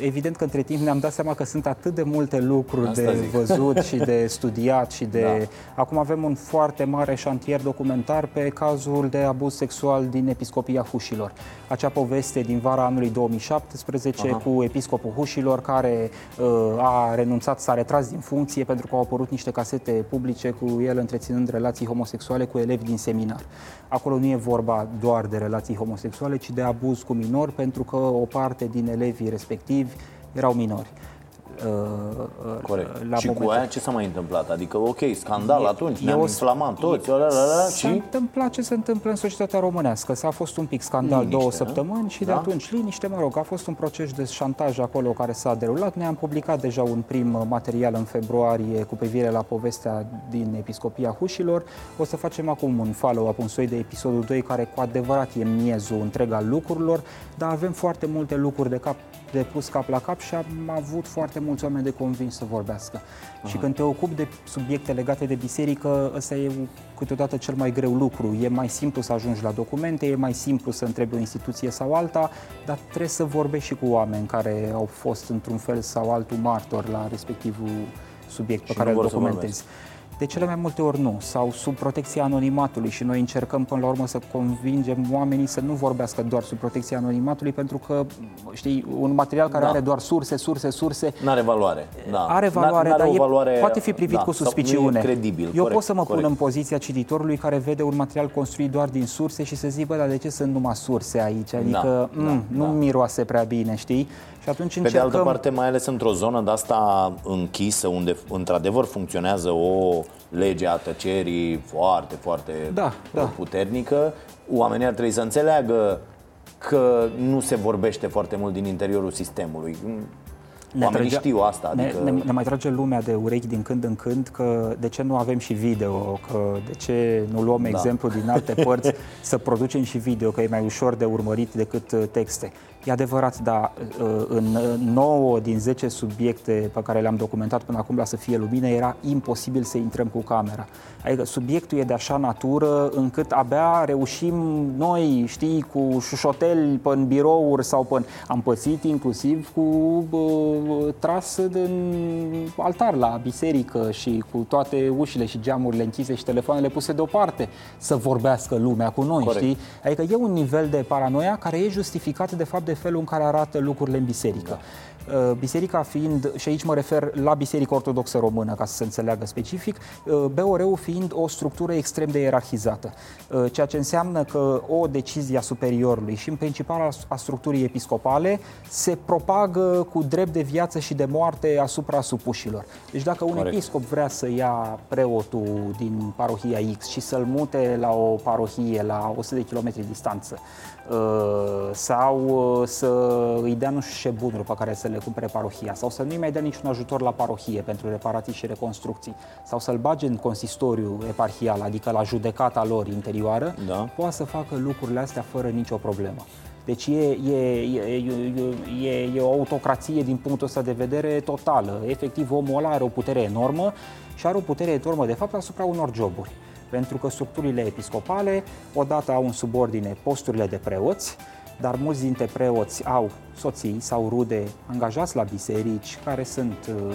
Evident că între timp ne-am dat seama că sunt atât de multe lucruri Asta de zic. văzut și de studiat și de... Da. Acum avem un foarte mare șantier documentar pe cazul de abuz sexual din Episcopia Hușilor. Acea poveste din vara anului două mii șaptesprezece Aha. cu episcopul Hușilor, care uh, a renunțat, s-a retras din funcție pentru că au apărut niște casete publice cu el întreținând relații homosexuale cu elevi din seminar. Acolo nu e vorba doar de relații homosexuale, ci de abuz cu minori, pentru că o parte din elevii respectivi erau minori. Corect. La și momentul. Cu aia ce s-a mai întâmplat? Adică, ok, scandal e, atunci, ne-am inflamat toți. S-a întâmplat ce se întâmplă în societatea românească. S-a fost un pic scandal liniște, două săptămâni și da? de atunci liniște, mă rog, a fost un proces de șantaj acolo care s-a derulat. Ne-am publicat deja un prim material în februarie cu privire la povestea din Episcopia Hușilor. O să facem acum un follow-up, un soi de episodul doi, care cu adevărat e miezul întreg al lucrurilor, dar avem foarte multe lucruri de cap de pus cap la cap și am avut foarte mulți oameni de convins să vorbească. Aha. Și când te ocupi de subiecte legate de biserică, ăsta e câteodată cel mai greu lucru. E mai simplu să ajungi la documente, e mai simplu să întrebi o instituție sau alta, dar trebuie să vorbești și cu oameni care au fost într-un fel sau altul martor la respectivul subiect pe care îl documentezi. De cele mai multe ori nu, sau sub protecția anonimatului, și noi încercăm până la urmă să convingem oamenii să nu vorbească doar sub protecția anonimatului, pentru că, știi, un material care da. are doar surse, surse, surse... N-are valoare. Da. Are valoare, N-are dar valoare... E, poate fi privit da. cu suspiciune. Credibil. Eu corect, pot să mă corect. pun în poziția cititorului care vede un material construit doar din surse și să zic, bă, dar de ce sunt numai surse aici? Adică da. M- da. nu da. miroase prea bine, știi? Și atunci încercăm... Pe de altă parte, mai ales într-o zonă de asta închisă, unde într-adevăr funcționează o lege a tăcerii foarte, foarte da, da. puternică, oamenii ar trebui să înțeleagă că nu se vorbește foarte mult din interiorul sistemului. Ne oamenii trage, știu asta. Adică... Ne, ne, ne mai trage lumea de urechi din când în când că de ce nu avem și video, că de ce nu luăm da. exemplu din alte părți să producem și video, că e mai ușor de urmărit decât texte. E adevărat, dar în nouă din zece subiecte pe care le-am documentat până acum la Să Fie Lumină era imposibil să intrăm cu camera. Adică subiectul e de așa natură încât abia reușim noi, știi, cu șușoteli pe în birouri sau pe... Am pățit inclusiv cu uh, tras în altar la biserică și cu toate ușile și geamurile închise și telefoanele puse deoparte să vorbească lumea cu noi, Corect. știi? Adică e un nivel de paranoia care e justificat de fapt de felul în care arată lucrurile în biserică. Biserica fiind, și aici mă refer la Biserica Ortodoxă Română, ca să se înțeleagă specific, B O R-ul fiind o structură extrem de ierarhizată, ceea ce înseamnă că o decizie a superiorului și în principal a structurii episcopale se propagă cu drept de viață și de moarte asupra supușilor. Deci dacă un Corect. episcop vrea să ia preotul din parohia X și să-l mute la o parohie la o sută de kilometri distanță, sau să îi dea nu știu ce bunuri pe care să le cumpere parohia, sau să nu-i mai dea niciun ajutor la parohie pentru reparații și reconstrucții, sau să-l bage în consistoriu eparhial, adică la judecata lor interioară, da. poate să facă lucrurile astea fără nicio problemă. Deci e, e, e, e, e o autocrație din punctul ăsta de vedere totală. Efectiv, omul ăla are o putere enormă și are o putere enormă, de fapt, asupra unor joburi. Pentru că structurile episcopale odată au în subordine posturile de preoți, dar mulți dintre preoți au soții sau rude angajați la biserici, care sunt uh,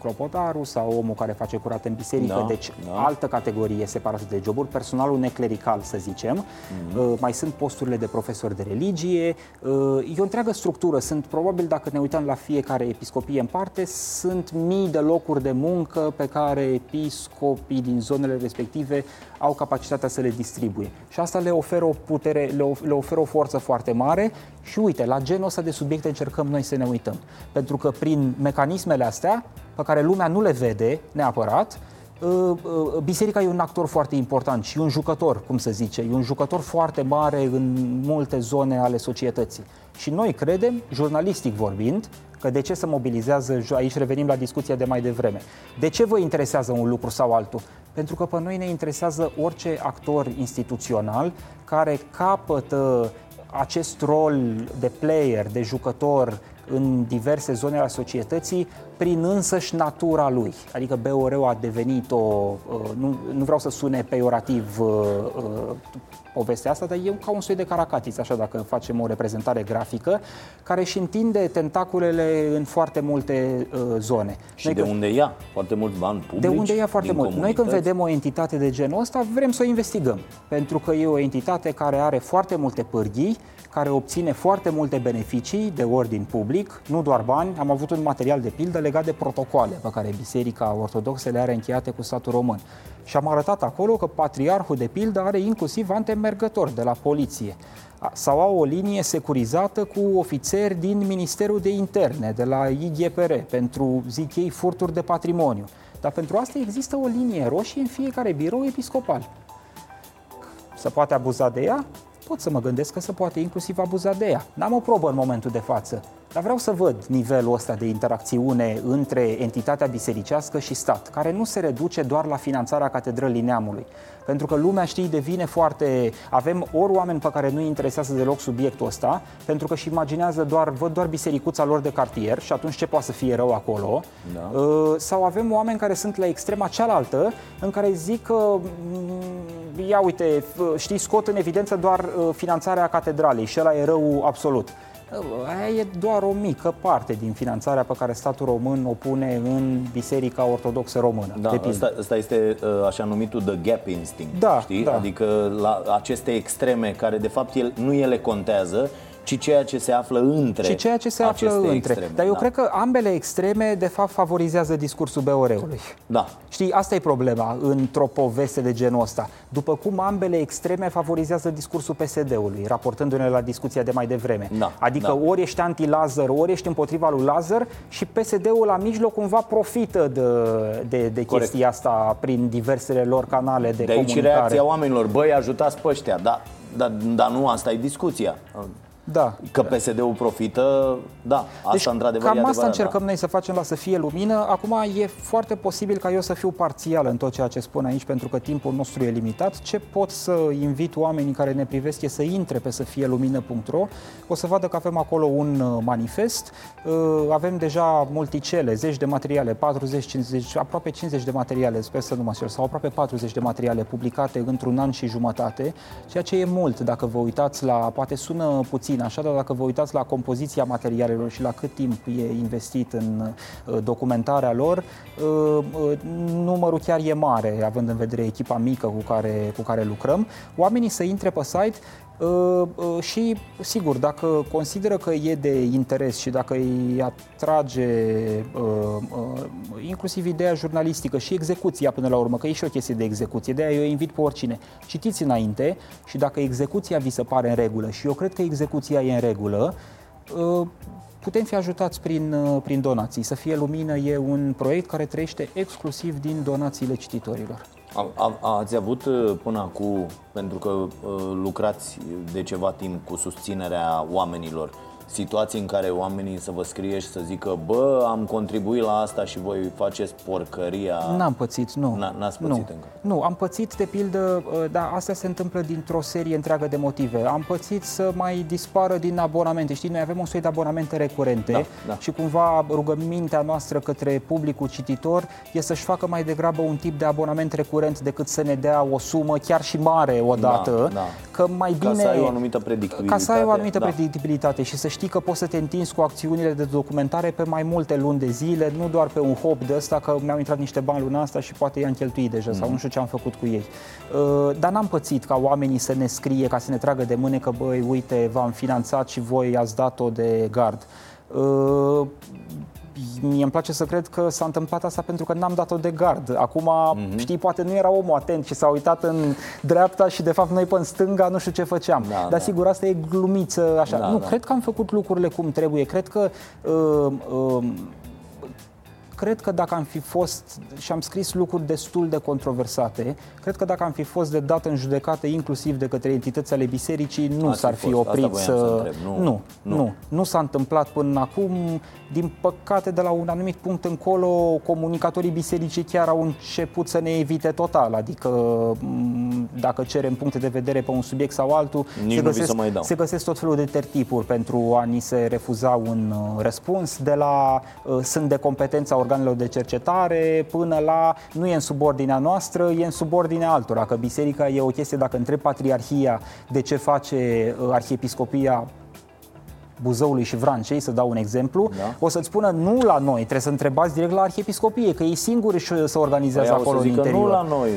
clopotarul sau omul care face curat în biserică, da, deci da. altă categorie separată de joburi, personalul neclerical, să zicem, mm-hmm. uh, mai sunt posturile de profesori de religie, uh, e o întreagă structură, sunt probabil, dacă ne uităm la fiecare episcopie în parte, sunt mii de locuri de muncă pe care episcopii din zonele respective au capacitatea să le distribuie. Și asta le oferă o putere, le oferă o forță foarte mare și uite, la genul ăsta de subiecte încercăm noi să ne uităm. Pentru că prin mecanismele astea, pe care lumea nu le vede neapărat, biserica e un actor foarte important și un jucător, cum se zice, e un jucător foarte mare în multe zone ale societății. Și noi credem, jurnalistic vorbind, că de ce se mobilizează, aici revenim la discuția de mai devreme, de ce vă interesează un lucru sau altul? Pentru că pe noi ne interesează orice actor instituțional care capătă acest rol de player, de jucător în diverse zone ale societății prin însăși natura lui. Adică B O R-ul a devenit o... Nu, nu vreau să sune peiorativ povestea asta, dar e ca un soi de caracatiță, așa, dacă facem o reprezentare grafică, care își întinde tentaculele în foarte multe zone. Și noi de când... unde ia foarte mult bani publici? De unde ia foarte mult. Comunități. Noi când vedem o entitate de genul ăsta, vrem să o investigăm, pentru că e o entitate care are foarte multe pârghii, care obține foarte multe beneficii de ordin public, public, nu doar bani. Am avut un material de pildă legat de protocoale pe care Biserica Ortodoxă le are încheiate cu statul român. Și am arătat acolo că Patriarhul, de pildă, are inclusiv antemergători de la poliție. Sau au o linie securizată cu ofițeri din Ministerul de Interne, de la I G P R, pentru, zic ei, furturi de patrimoniu. Dar pentru asta există o linie roșie în fiecare birou episcopal. Se poate abuza de ea? Pot să mă gândesc că se poate inclusiv abuza de ea. N-am o probă în momentul de față, dar vreau să văd nivelul ăsta de interacțiune între entitatea bisericească și stat, care nu se reduce doar la finanțarea Catedralii Neamului. Pentru că lumea, știi, devine foarte... Avem ori oameni pe care nu-i interesează deloc subiectul ăsta, pentru că își imaginează doar, văd doar bisericuța lor de cartier și atunci ce poate să fie rău acolo? Da. Sau avem oameni care sunt la extrema cealaltă, în care zic că, ia uite, știi, scot în evidență doar finanțarea catedralei și ăla e rău absolut. Aia e doar o mică parte din finanțarea pe care statul român o pune în Biserica Ortodoxă Română. Da, asta, asta este așa numitul the gap instinct, da, știi? Da. Adică la aceste extreme care de fapt el, nu ele contează, ci ceea ce se află între și ceea ce se află între. Extreme, Dar eu da. cred că ambele extreme de fapt favorizează discursul B O R-ului. Da. Știi, asta e problema într-o poveste de genul ăsta. După cum ambele extreme favorizează discursul P S D-ului, raportându-ne la discuția de mai devreme. Da. Adică da. ori ești anti-Lazăr, ori ești împotriva lui Lazăr și P S D-ul la mijloc cumva profită de de, de chestia asta prin diversele lor canale de, de comunicare. De aici reacția oamenilor, băi, ajutați pe ăștia, dar da, da, nu asta e discuția. Da. Că P S D-ul profită, da, asta deci, într-adevăr cam e adevărat, asta încercăm da. noi să facem la Să Fie Lumină. Acum e foarte posibil ca eu să fiu parțial în tot ceea ce spun aici, pentru că timpul nostru e limitat. Ce pot să invit oamenii care ne privesc e să intre pe să fie lumină punct ro. O să vadă că avem acolo un manifest. Avem deja multicele, zeci de materiale, patruzeci, cincizeci, aproape cincizeci de materiale, sper să nu mă știu, sau aproape patruzeci de materiale publicate într-un an și jumătate, ceea ce e mult. Dacă vă uitați la, poate sună puțin așa, dar dacă vă uitați la compoziția materialelor și la cât timp e investit în documentarea lor, numărul chiar e mare, având în vedere echipa mică cu care, cu care lucrăm. Oamenii să intre pe site și, sigur, dacă consideră că e de interes și dacă îi atrage inclusiv ideea jurnalistică și execuția până la urmă, că e și o chestie de execuție, de aia eu invit pe oricine. Citiți înainte și dacă execuția vi se pare în regulă, și eu cred că execuția e în regulă, putem fi ajutați prin, prin donații. Să Fie Lumină e un proiect care trăiește exclusiv din donațiile cititorilor. A, a, ați avut până acum, pentru că lucrați de ceva timp cu susținerea oamenilor, situații în care oamenii să vă scrie și să zică bă, am contribuit la asta și voi faceți porcăria? N-am pățit, nu. N-ați pățit nu. încă? Nu, am pățit de pildă, dar asta se întâmplă dintr-o serie întreagă de motive. Am pățit să mai dispară din abonamente. Știi, noi avem un soi de abonamente recurente da, da. și cumva rugămintea noastră către publicul cititor e să-și facă mai degrabă un tip de abonament recurent decât să ne dea o sumă chiar și mare odată. Da, da. Că mai bine, ca să ai o anumită predictibilitate. Ca să ai o anumită da. predictibilitate și să știi că poți să te întinzi cu acțiunile de documentare pe mai multe luni de zile, nu doar pe un hop de ăsta, că mi-au intrat niște bani luna asta și poate i-am cheltuit deja mm. sau nu știu ce am făcut cu ei. Uh, dar n-am pățit ca oamenii să ne scrie, ca să ne tragă de mâne că băi, uite, v-am finanțat și voi ați dat-o de gard. Uh, Mie îmi place să cred că s-a întâmplat asta pentru că n-am dat-o de gard. Acum, mm-hmm. știi, poate nu era omul atent și s-a uitat în dreapta și de fapt noi pe în stânga nu știu ce făceam. Da, Dar da. sigur, asta e glumiță așa. Da, nu, da. cred că am făcut lucrurile cum trebuie. Cred că uh, uh, Cred că dacă am fi fost, și am scris lucruri destul de controversate, cred că dacă am fi fost de dat în judecată inclusiv de către entități ale bisericii, nu Ați s-ar fi, fi oprit să... să întreb. Nu, nu, nu, nu. Nu s-a întâmplat până acum. Din păcate, de la un anumit punct încolo, comunicatorii bisericii chiar au început să ne evite total. Adică, dacă cerem puncte de vedere pe un subiect sau altul, se găsesc, se găsesc tot felul de tertipuri pentru a ni se refuza un răspuns, de la sunt de competența organelor de cercetare, până la nu e în subordinea noastră, e în subordinea altora, că biserica e o chestie, dacă întreb patriarhia de ce face arhiepiscopia, Buzăului și Vrancei, să dau un exemplu, da. O să-ți spună nu la noi, trebuie să întrebați direct la Arhiepiscopie, că ei singuri se organizează păi acolo în interior. Nu la noi.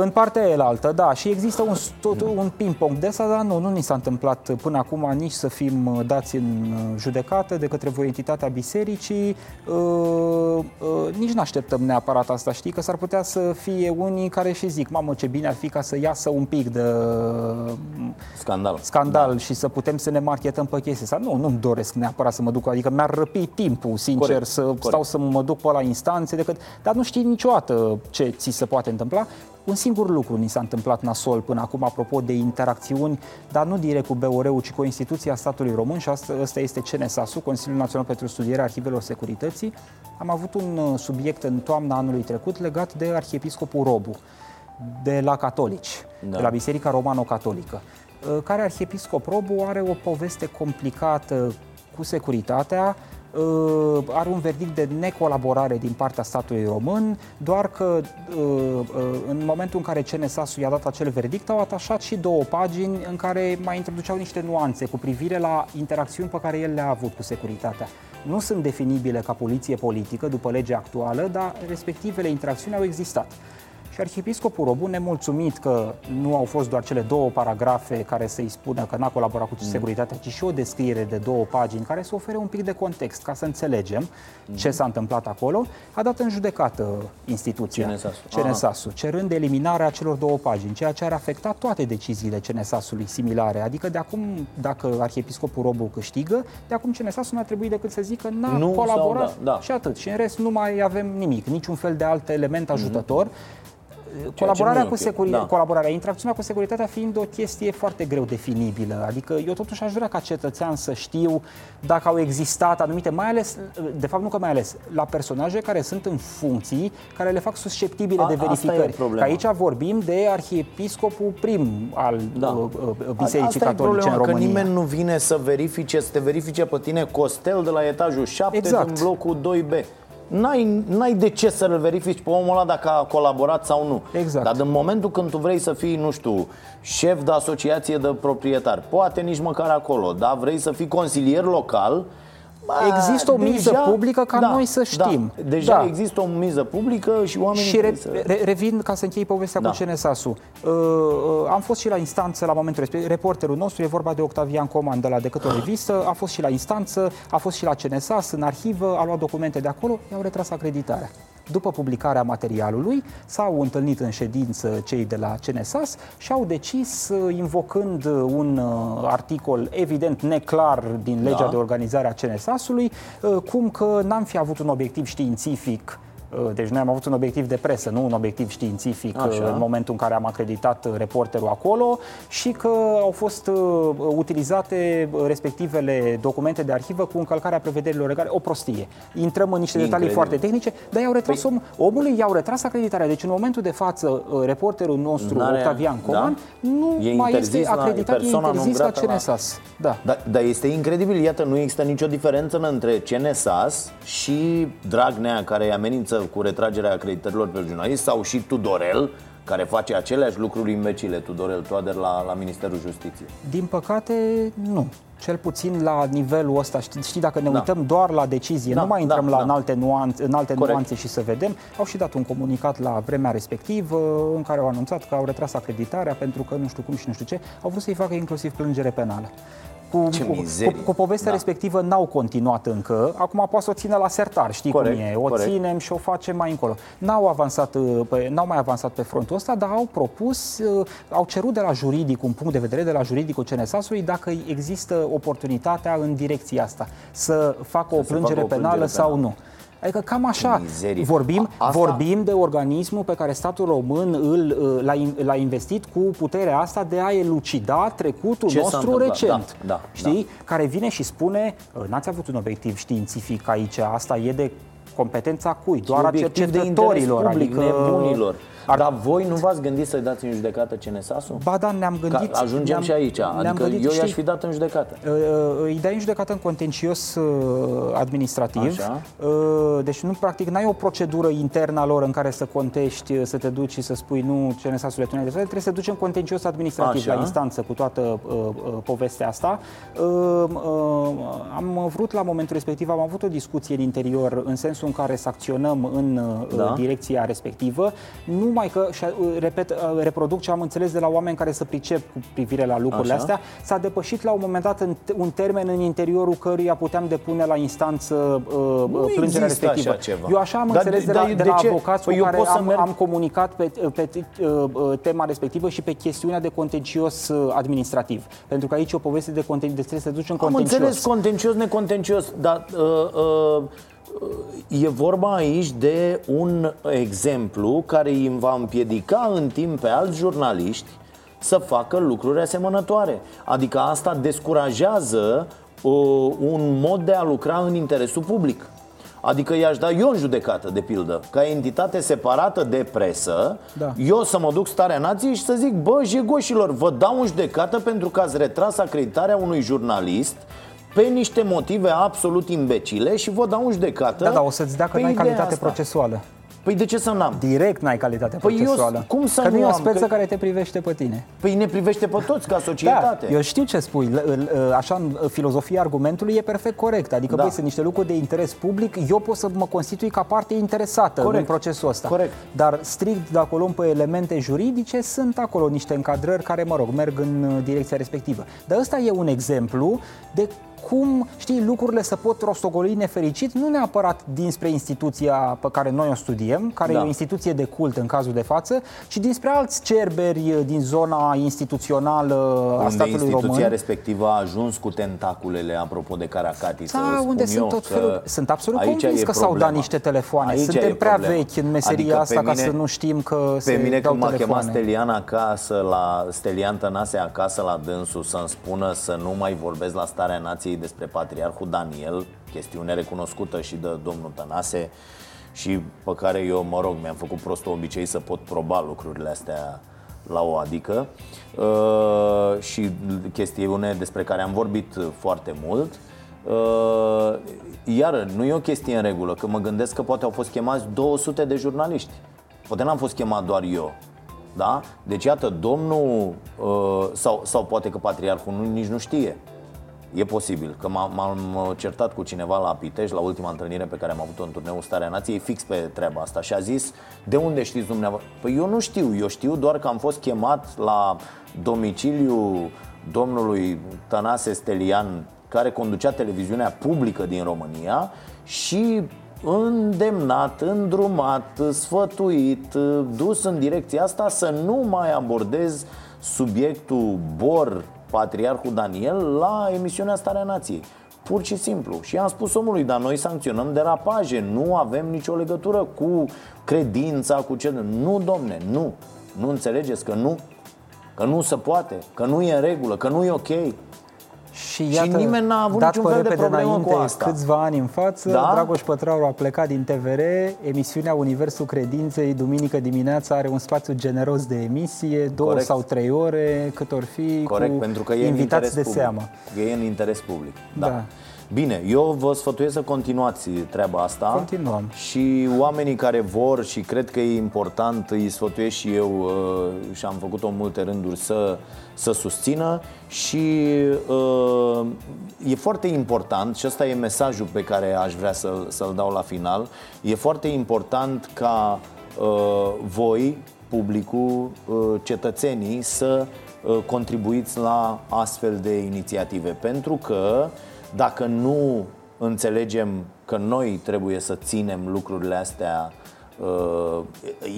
În partea elaltă, da, și există un, tot, un ping-pong de asta, dar nu, nu ni s-a întâmplat până acum nici să fim dați în judecată de către voi entitatea bisericii, uh, uh, nici nu așteptăm neapărat asta, știi, că s-ar putea să fie unii care și zic, mamă, ce bine ar fi ca să iasă un pic de scandal, scandal da. Și să putem să ne marchetăm pe chestia asta. Nu, nu-mi doresc neapărat să mă duc, adică mi-ar răpi timpul, sincer, corect, să corect. stau să mă duc pe la instanțe, decât, dar nu știi niciodată ce ți se poate întâmpla. Un singur lucru ni s-a întâmplat nasol până acum, apropo de interacțiuni, dar nu direct cu B O R-ul, ci cu instituția statului român, și asta, asta este C N S A S-ul, Consiliul Național pentru Studierea Arhivelor Securității. Am avut un subiect în toamna anului trecut legat de Arhiepiscopul Robu, de la catolici, da. de la Biserica Romano-Catolică, care Arhiepiscop Robu are o poveste complicată cu securitatea, are un verdict de necolaborare din partea statului român, doar că în momentul în care C N S A S-ul i-a dat acel verdict, au atașat și două pagini în care mai introduceau niște nuanțe cu privire la interacțiuni pe care el le-a avut cu securitatea. Nu sunt definibile ca poliție politică după legea actuală, dar respectivele interacțiuni au existat. Și Arhiepiscopul Robu, nemulțumit că nu au fost doar cele două paragrafe care să-i spună că n-a colaborat cu securitatea, ci și o descriere de două pagini care să ofere un pic de context ca să înțelegem ce s-a întâmplat acolo, a dat în judecată instituția C N S A S-ul, cerând eliminarea celor două pagini, ceea ce ar afecta toate deciziile C N S A S-ului similare. Adică de acum, dacă Arhiepiscopul Robu câștigă, de acum C N S A S-ul nu ar trebui decât să zică n-a nu colaborat da, da. și atât. Și în rest nu mai avem nimic, niciun fel de alt element ajutător. Colaborarea, cu securi... da. Colaborarea, interacțiunea cu securitatea fiind o chestie foarte greu definibilă. Adică eu totuși aș vrea ca cetățean să știu dacă au existat anumite, mai ales, de fapt nu că mai ales, la personaje care sunt în funcții care le fac susceptibile a, de verificări. Că aici vorbim de arhiepiscopul prim al da. Bisericii Catolice problema, în România. Că nimeni nu vine să verifice, să te verifice pe tine Costel de la etajul șapte exact. din blocul doi B. N-ai, n-ai de ce să-l verifici pe omul ăla dacă a colaborat sau nu. Exact. Dar în momentul când tu vrei să fii, nu știu, șef de asociație de proprietari, poate nici măcar acolo, dar vrei să fii consilier local, există o miză deja, publică ca da, noi să știm. Da, deja da. există o miză publică și oamenii... Și re, re, revin ca să închei povestea da. cu C N S A S-ul. Uh, uh, am fost și la instanță la momentul respectiv. Reporterul nostru, e vorba de Octavian Coman de la Decât o Revistă, a fost și la instanță, a fost și la C N S A S, în arhivă, a luat documente de acolo, i-au retras acreditarea. După publicarea materialului, s-au întâlnit în ședință cei de la C N S A S și au decis, invocând un articol evident neclar din legea da. de organizare a C N S A S-ului, cum că n-am fi avut un obiectiv științific. Deci noi am avut un obiectiv de presă, nu un obiectiv științific. Așa. În momentul în care am acreditat reporterul acolo, și că au fost utilizate respectivele documente de arhivă cu încălcarea prevederilor legale. O prostie. Intrăm în niște Incredibil. detalii foarte tehnice, dar i-au retras păi... omului, i-au retras acreditarea. Deci în momentul de față, reporterul nostru, N-are... Octavian Coman, da? nu e mai este acreditat, la, e interzis la C N S A S. La... Da. Dar da, este incredibil, iată, nu există nicio diferență între C N S A S și Dragnea, care îi amenință cu retragerea acreditărilor pe jurnaliști, sau și Tudorel, care face aceleași lucruri imbecile, Tudorel Toader la, la Ministerul Justiției. Din păcate, nu. Cel puțin la nivelul ăsta, știi, știi dacă ne da. uităm doar la decizie, da, nu mai intrăm da, la da. în alte, nuanțe, în alte nuanțe și să vedem. Au și dat un comunicat la vremea respectivă în care au anunțat că au retras acreditarea pentru că nu știu cum și nu știu ce. Au vrut să-i facă inclusiv plângere penală. Cu, cu, cu povestea da. respectivă n-au continuat încă. Acum poate să o țină la sertar, știi corect, cum e. O corect. ținem și o facem mai încolo. N-au avansat pe, n-au mai avansat pe frontul ăsta, dar au propus, au cerut de la juridic, un punct de vedere de la juridicul C N S A S-ului, dacă există oportunitatea în direcția asta, să facă o plângere penală sau nu. Adică cam așa, vorbim, vorbim de organismul pe care statul român îl, l-a, l-a investit cu puterea asta de a elucida trecutul Ce nostru recent, da, da, știi? Da. Care vine și spune, n-ați avut un obiectiv științific aici, asta e de competența cui? Doar a cercetătorilor, adică... nebunilor. Ar... Dar voi nu v-ați gândit să-i dați în judecată C N S A S-ul? Ba da, ne-am gândit. Ca ajungem ne-am, și aici, adică gândit, eu știi, i-aș fi dat în judecată. Îi dai în judecată în contencios administrativ. Așa. Deci nu, practic, n-ai o procedură internă a lor în care să contești, să te duci și să spui nu, C N S A S-ul e tunel. Trebuie să te duci în contencios administrativ. Așa. La instanță cu toată povestea asta. Am vrut la momentul respectiv, am avut o discuție în interior în sensul în care să acționăm în da. direcția respectivă, numai că, și repet, reproduc ce am înțeles de la oameni care se pricep cu privire la lucrurile Așa. astea, s-a depășit la un moment dat un termen în interiorul căruia puteam depune la instanță nu plângerea respectivă. Așa ceva. Eu așa am dar, înțeles de, de la, de la avocați păi cu care am, merg... am comunicat pe, pe tema respectivă și pe chestiunea de contencios administrativ. Pentru că aici o poveste de contencios, trebuie să duci în contencios. Am înțeles contencios, necontencios, dar... Uh, uh... E vorba aici de un exemplu care îi va împiedica în timp pe alți jurnaliști să facă lucruri asemănătoare. Adică asta descurajează uh, un mod de a lucra în interesul public. Adică i-aș da eu în judecată, de pildă, ca entitate separată de presă, da. eu să mă duc Starea Nației și să zic: bă, jegoșilor, vă dau în judecată pentru că ați retras acreditarea unui jurnalist pe niște motive absolut imbecile și vă dau în judecată. Da, da, o să-ți dea că n-ai calitate asta. procesuală. Păi de ce să n-am? Direct n-ai calitate păi procesuală. Eu, cum să că nu e o speță că... care te privește pe tine. Păi ne privește pe toți ca societate. Da, eu știu ce spui. Așa, în filozofia argumentului e perfect corect. Adică da. băi, sunt niște lucruri de interes public. Eu pot să mă constitui ca parte interesată corect. în procesul ăsta. Corect. Dar strict, dacă o luăm pe elemente juridice, sunt acolo niște încadrări care, mă rog, merg în direcția respectivă. Dar ăsta e un exemplu de cum, știi, lucrurile se pot rostogoli nefericit, nu neapărat dinspre instituția pe care noi o studiem, care da. e o instituție de cult în cazul de față, ci dinspre alți cerberi din zona instituțională unde a statului român. Unde instituția respectivă a ajuns cu tentaculele, apropo de Caracatis, da, să unde sunt tot felul. Sunt absolut convins că s-au dat niște telefoane. Aici Suntem prea problema. vechi în meseria adică asta mine, ca să nu știm că se dau telefoane. Pe mine când m-a chemat Stelian acasă, la Stelian Tănase acasă la dânsul, să-mi spună să nu mai vorbesc la Starea Nației despre Patriarhul Daniel, chestiune recunoscută și de domnul Tănase și pe care eu, mă rog, mi-am făcut prost obicei să pot proba lucrurile astea la o adică uh, și chestiune despre care am vorbit foarte mult. Uh, iar nu e o chestie în regulă, că mă gândesc că poate au fost chemați două sute de jurnaliști. Poate n-am fost chemat doar eu. Da? Deci iată, domnul uh, sau, sau poate că Patriarhul nu, nici nu știe. E posibil, că m-am certat cu cineva la Pitești, la ultima întâlnire pe care am avut-o în turneul Starea Nației, fix pe treaba asta. Și a zis: de unde știți dumneavoastră? Păi eu nu știu, eu știu doar că am fost chemat la domiciliu domnului Tănase Stelian, care conducea televiziunea publică din România, și îndemnat, îndrumat, sfătuit, dus în direcția asta să nu mai abordez subiectul Bor, Patriarhul Daniel, la emisiunea Starea Nației. Pur și simplu. Și am spus omului: dar noi sancționăm derapaje, nu avem nicio legătură cu credința, cu ce... Nu, domne, nu. Nu înțelegeți că nu? Că nu se poate, că nu e în regulă, că nu e ok. Și, iată, și nimeni n-a avut niciun fel de problemă înainte, cu asta. Câțiva ani în față, da? Dragoș Pătraru a plecat din T V R, emisiunea Universul Credinței, duminică dimineața, are un spațiu generos de emisie, două Corect. sau trei ore, cât or fi, Corect, cu pentru că e invitați de public. seamă. E în interes public, da. da. Bine, eu vă sfătuiesc să continuați treaba asta. Continuăm. Și oamenii care vor și cred că e important, îi sfătuiesc și eu și am făcut-o în multe rânduri să, să susțină. Și e foarte important, și ăsta e mesajul pe care aș vrea să, să-l dau la final, e foarte important ca voi, publicul, cetățenii, să contribuiți la astfel de inițiative. Pentru că dacă nu înțelegem că noi trebuie să ținem lucrurile astea uh,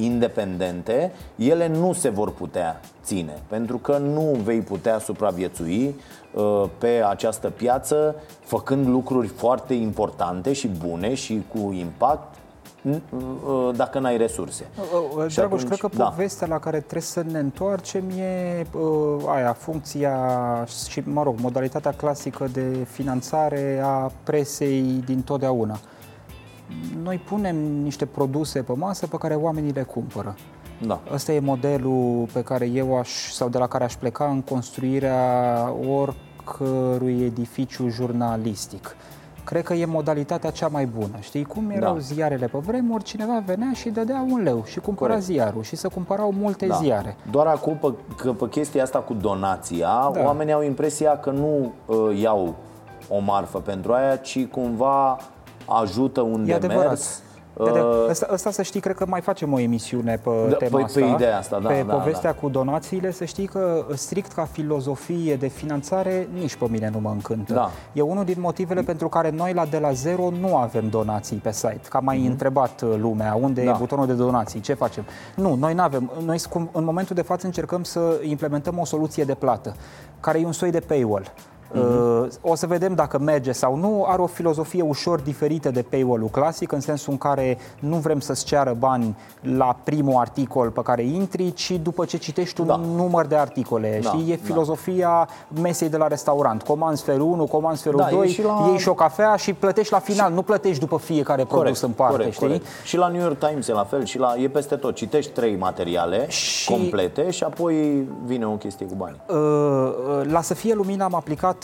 independente, ele nu se vor putea ține, pentru că nu vei putea supraviețui uh, pe această piață făcând lucruri foarte importante și bune și cu impact dacă n-ai resurse. Dragoș, atunci, cred că povestea da. la care trebuie să ne întoarcem e aia, funcția și, mă rog, modalitatea clasică de finanțare a presei din totdeauna. Noi punem niște produse pe masă pe care oamenii le cumpără. Da. Ăsta e modelul pe care eu aș, sau de la care aș pleca în construirea oricărui edificiu jurnalistic. Cred că e modalitatea cea mai bună. Știi cum erau da. ziarele pe vremuri? Cineva venea și dădea un leu și cumpăra Corect. ziarul și se cumpărau multe da. ziare. Doar acum, pe, că pe chestia asta cu donația, da. oamenii au impresia că nu uh, iau o marfă pentru aia, ci cumva ajută un e demers. De, de, asta, asta să știi, cred că mai facem o emisiune pe da, tema pe, asta, pe, ideea asta, da, pe da, povestea da. cu donațiile, să știi că strict ca filozofie de finanțare nici pe mine nu mă încântă. Da. E unul din motivele pentru care noi la De la zero nu avem donații pe site. Că mai mm-hmm. întrebat lumea unde da. e butonul de donații, ce facem? Nu, noi nu avem. Noi în momentul de față încercăm să implementăm o soluție de plată, care e un soi de paywall. Uh-huh. O să vedem dacă merge sau nu. Are o filozofie ușor diferită de paywall-ul clasic, în sensul în care nu vrem să-ți ceară bani la primul articol pe care intri, ci după ce citești un da. număr de articole. Da. Știi? E filozofia da. mesei de la restaurant. Comanzi felul unu, comanzi felul da, doi, și la... iei și o cafea și plătești la final, și... nu plătești după fiecare corect, produs în parte. Corect, știi? Corect. Și la New York Times e la fel, și la... e peste tot. Citești trei materiale și... complete și apoi vine o chestie cu bani. La Să Fie Lumină am aplicat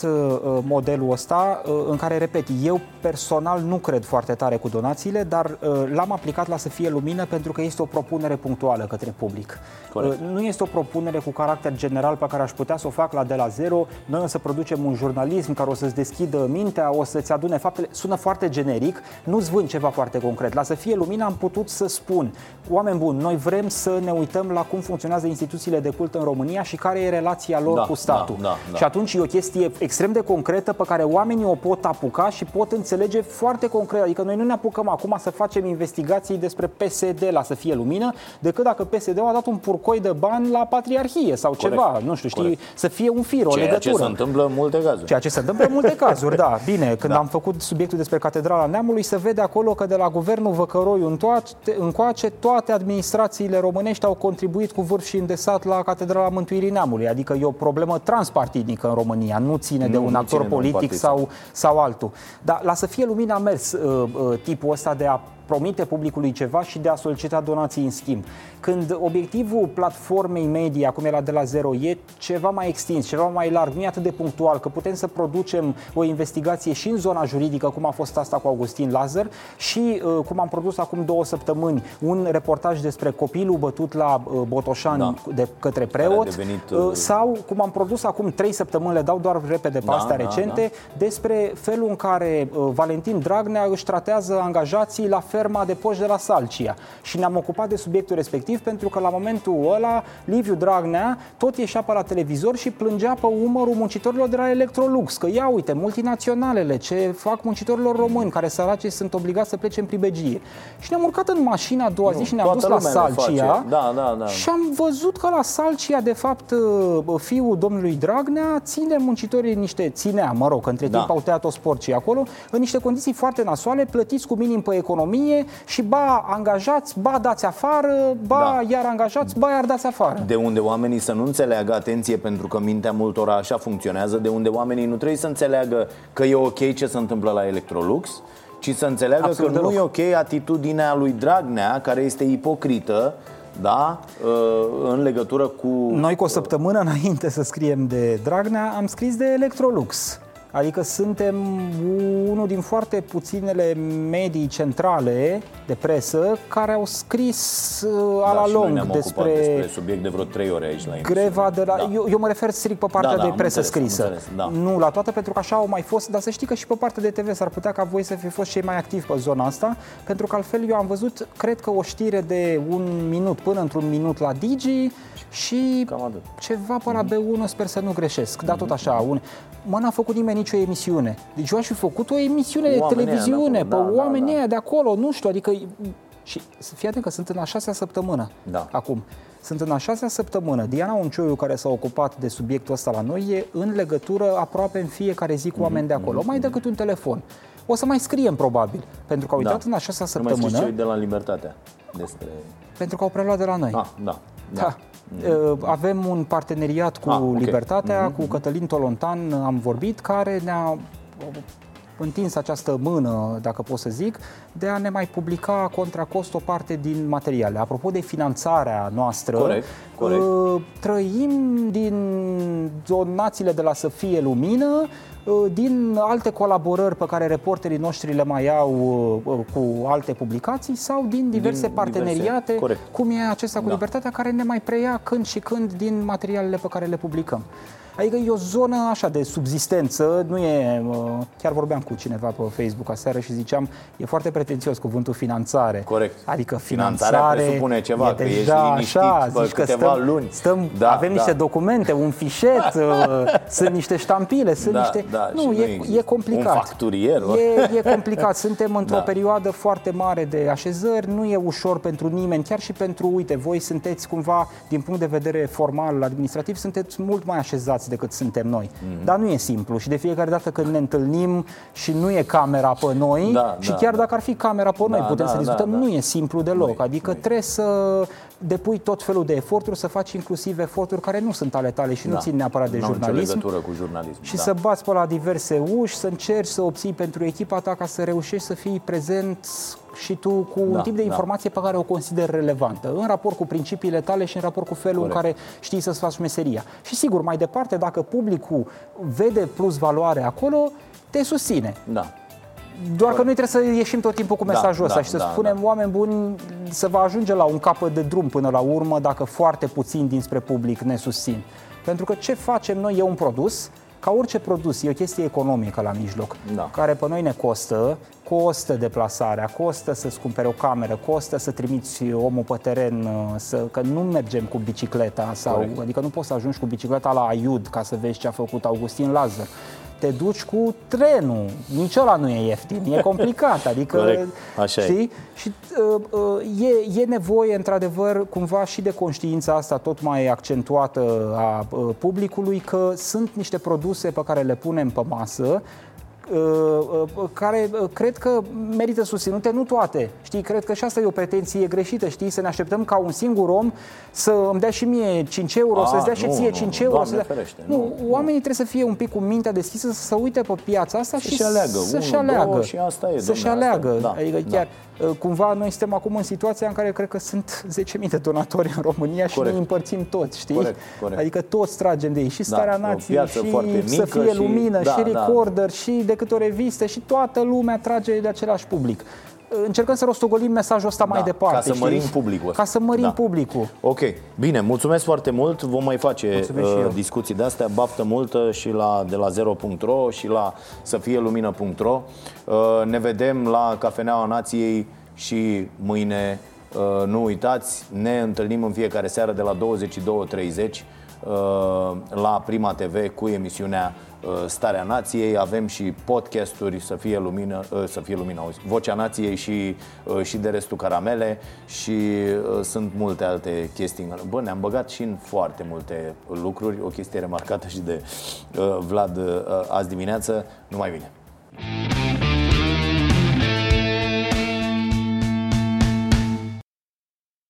modelul ăsta, în care, repet, eu personal nu cred foarte tare cu donațiile, dar l-am aplicat la Să Fie Lumină pentru că este o propunere punctuală către public. Corect. Nu este o propunere cu caracter general pe care aș putea să o fac la De la zero. Noi o să producem un jurnalism care o să-ți deschidă mintea, o să-ți adune faptele. Sună foarte generic, nu-ți vând ceva foarte concret. La Să Fie Lumină am putut să spun: oameni buni, noi vrem să ne uităm la cum funcționează instituțiile de cult în România și care e relația lor da, cu statul. Da, da, da. Și atunci e o chestie extrem de concretă pe care oamenii o pot apuca și pot înțelege foarte concret. Adică noi nu ne apucăm acum să facem investigații despre P S D la Să Fie Lumină, decât dacă P S D-ul a dat un purcoi de bani la Patriarhie sau Corect. ceva, nu știu, știi, Corect. să fie un fir, o Ceea legătură. Ceea ce se întâmplă în multe cazuri. Ceea ce se întâmplă în multe cazuri, da. Bine, când da. am făcut subiectul despre Catedrala Neamului, se vede acolo că de la guvernul Văcăroiu încoace, toate administrațiile românești au contribuit cu vârf și îndesat la Catedrala Mântuirii Neamului. Adică e o problemă transpartidnică în România, nu ține nu de un actor politic sau, sau altul. Dar la Să Fie Lumină a mers uh, uh, tipul ăsta de a promite publicului ceva și de a solicita donații în schimb. Când obiectivul platformei media, cum era De la zero, e ceva mai extins, ceva mai larg, nu e atât de punctual, că putem să producem o investigație și în zona juridică, cum a fost asta cu Augustin Lazăr, și cum am produs acum două săptămâni un reportaj despre copilul bătut la Botoșani da. de către preot, devenit... sau cum am produs acum trei săptămâni, le dau doar repede pe da, astea da, recente, da. despre felul în care Valentin Dragnea își tratează angajații la fel ferma de poși de la Salcia. Și ne-am ocupat de subiectul respectiv pentru că la momentul ăla Liviu Dragnea tot ieșea pe la televizor și plângea pe umărul muncitorilor de la Electrolux, că ia uite, multinaționalele, ce fac muncitorilor români, care săraci sunt obligați să plece în pribegie. Și ne-am urcat în mașina a doua nu, zi și ne-am dus la Salcia da, da, da. și am văzut că la Salcia, de fapt, fiul domnului Dragnea ține muncitorii niște, ținea, mă rog, între da. timp au tăiat toți porcii acolo, în niște condiții foarte nasoale, plătiți cu minim pe economie, și ba angajați, ba dați afară, ba da. iar angajați, ba iar dați afară. De unde oamenii să nu înțeleagă, atenție, pentru că mintea multora așa funcționează, de unde oamenii nu trebuie să înțeleagă că e ok ce se întâmplă la Electrolux, ci să înțeleagă Absolut că deloc. nu e ok atitudinea lui Dragnea, care este ipocrită, da, în legătură cu... Noi cu o săptămână înainte să scriem de Dragnea am scris de Electrolux. Adică suntem unul din foarte puținele medii centrale de presă care au scris uh, da, la lung despre, despre subiect de vreo trei ore aici la greva de la... Da. Eu, eu mă refer strict pe partea da, da, de presă înțeles, scrisă. Da. Nu la toată, pentru că așa au mai fost, dar să știi că și pe partea de T V s-ar putea ca voi să fi fost cei mai activi pe zona asta, pentru că altfel eu am văzut, cred că o știre de un minut până într-un minut la Digi și ceva pe la B unu, sper să nu greșesc, mm-hmm. dar tot așa. Un... Mă, n-a făcut nimeni nicio emisiune. Deci eu aș fi făcut o emisiune de televiziune, pe oamenii aia de acolo, nu știu, adică... Și fii atent că sunt în a șasea săptămână da. acum. Sunt în a șasea săptămână. Diana Uncioiu, care s-a ocupat de subiectul ăsta la noi, e în legătură aproape în fiecare zi cu oameni de acolo, mai decât un telefon. O să mai scriem, probabil, pentru că au uitat da. în a șasea săptămână... Nu mai scrieți de la Libertatea despre... Pentru că au preluat de la noi. Ah, da, da. Ha. Avem un parteneriat cu ah, okay. Libertatea, mm-hmm. cu Cătălin Tolontan am vorbit, care ne-a întins această mână, dacă pot să zic, de a ne mai publica contra cost o parte din materiale. Apropo de finanțarea noastră, corect, corect. Trăim din donațiile de la Să Fie Lumină, din alte colaborări pe care reporterii noștri le mai au cu alte publicații sau din diverse din parteneriate, diverse, cum e acesta cu da. Libertatea, care ne mai preia când și când din materialele pe care le publicăm. Adică e o zonă așa de subzistență, nu e... Chiar vorbeam cu cineva pe Facebook aseară și ziceam, e foarte pretențios cuvântul finanțare. Corect. Adică finanțare, finanțarea presupune ceva, că ești liniștit așa, zici că stăm, luni. Stăm, da, avem da. niște documente, un fișet, sunt niște ștampile, sunt da, niște... Da, nu, e, e complicat. Un facturier. E, e complicat. Suntem într-o da. perioadă foarte mare de așezări, nu e ușor pentru nimeni, chiar și pentru, uite, voi sunteți cumva, din punct de vedere formal, administrativ, sunteți mult mai așezați decât suntem noi. Mm-hmm. Dar nu e simplu și de fiecare dată când ne întâlnim și nu e camera pe noi da, și da, chiar da. dacă ar fi camera pe noi da, putem da, să discutăm, da, da. nu e simplu deloc. Adică noi. trebuie să depui tot felul de eforturi, să faci inclusiv eforturi care nu sunt ale tale și da. nu țin neapărat de jurnalism, cu jurnalism și da. să bați pe la diverse uși, să încerci să obții pentru echipa ta ca să reușești să fii prezent și tu cu un da, tip de informație da. pe care o consideri relevantă, în raport cu principiile tale și în raport cu felul Corect. în care știi să-ți faci meseria. Și sigur, mai departe, dacă publicul vede plus valoare acolo, te susține. Da. Doar că noi trebuie să ieșim tot timpul cu mesajul da, ăsta da, și să da, spunem, da. oameni buni, să vă ajunge la un capăt de drum până la urmă dacă foarte puțin dinspre public ne susțin. Pentru că ce facem noi e un produs, ca orice produs, e o chestie economică la mijloc, da. care pe noi ne costă, costă deplasarea, costă să-ți cumpere o cameră, costă să trimiți omul pe teren, să, că nu mergem cu bicicleta, sau, Corect. adică nu poți să ajungi cu bicicleta la Aiud ca să vezi ce a făcut Augustin Lazăr. Te duci cu trenul, nici ăla nu e ieftin, e complicat, adică, știi? Și e, e nevoie, într-adevăr, cumva și de conștiința asta tot mai accentuată a publicului că sunt niște produse pe care le punem pe masă care cred că merită susținute, nu toate, știi, cred că și asta e o pretenție greșită, știi, să ne așteptăm ca un singur om să îmi dea și mie cinci euro, să-ți dea și ție cinci euro, să dea... ferește, nu, nu, oamenii nu. trebuie să fie un pic cu mintea deschisă, să se uite pe piața asta și, și aleagă, să-și unu, aleagă, două, și asta e, să-și aleagă, da, adică da. chiar cumva noi suntem acum în situația în care cred că sunt zece mii de donatori în România și corect. ne împărțim toți, știi? Corect, corect. Adică toți tragem de ei, și Starea da, Nației, și Să Fie și... Lumină, da, și Recorder, da. și decât o revistă, și toată lumea trage de același public. Încercăm să rostogolim mesajul ăsta da, mai departe, ca să știi? mărim publicul. Ca să mărim da. publicul. Ok, bine, mulțumesc foarte mult. Vom mai face uh, discuții de astea, baftă multă și la de la zero punct ro și la Să Fie Lumină punct ro. Uh, ne vedem la Cafeneaua Nației și mâine, uh, nu uitați, ne întâlnim în fiecare seară de la douăzeci și două treizeci uh, la Prima T V cu emisiunea Starea Nației. Avem și podcasturi, Să Fie Lumină, Să Fie Lumină, Vocea Nației și, și de restul caramele și sunt multe alte chestii. Bă, ne-am băgat și în foarte multe lucruri, o chestie remarcată și de Vlad azi dimineață. Numai bine!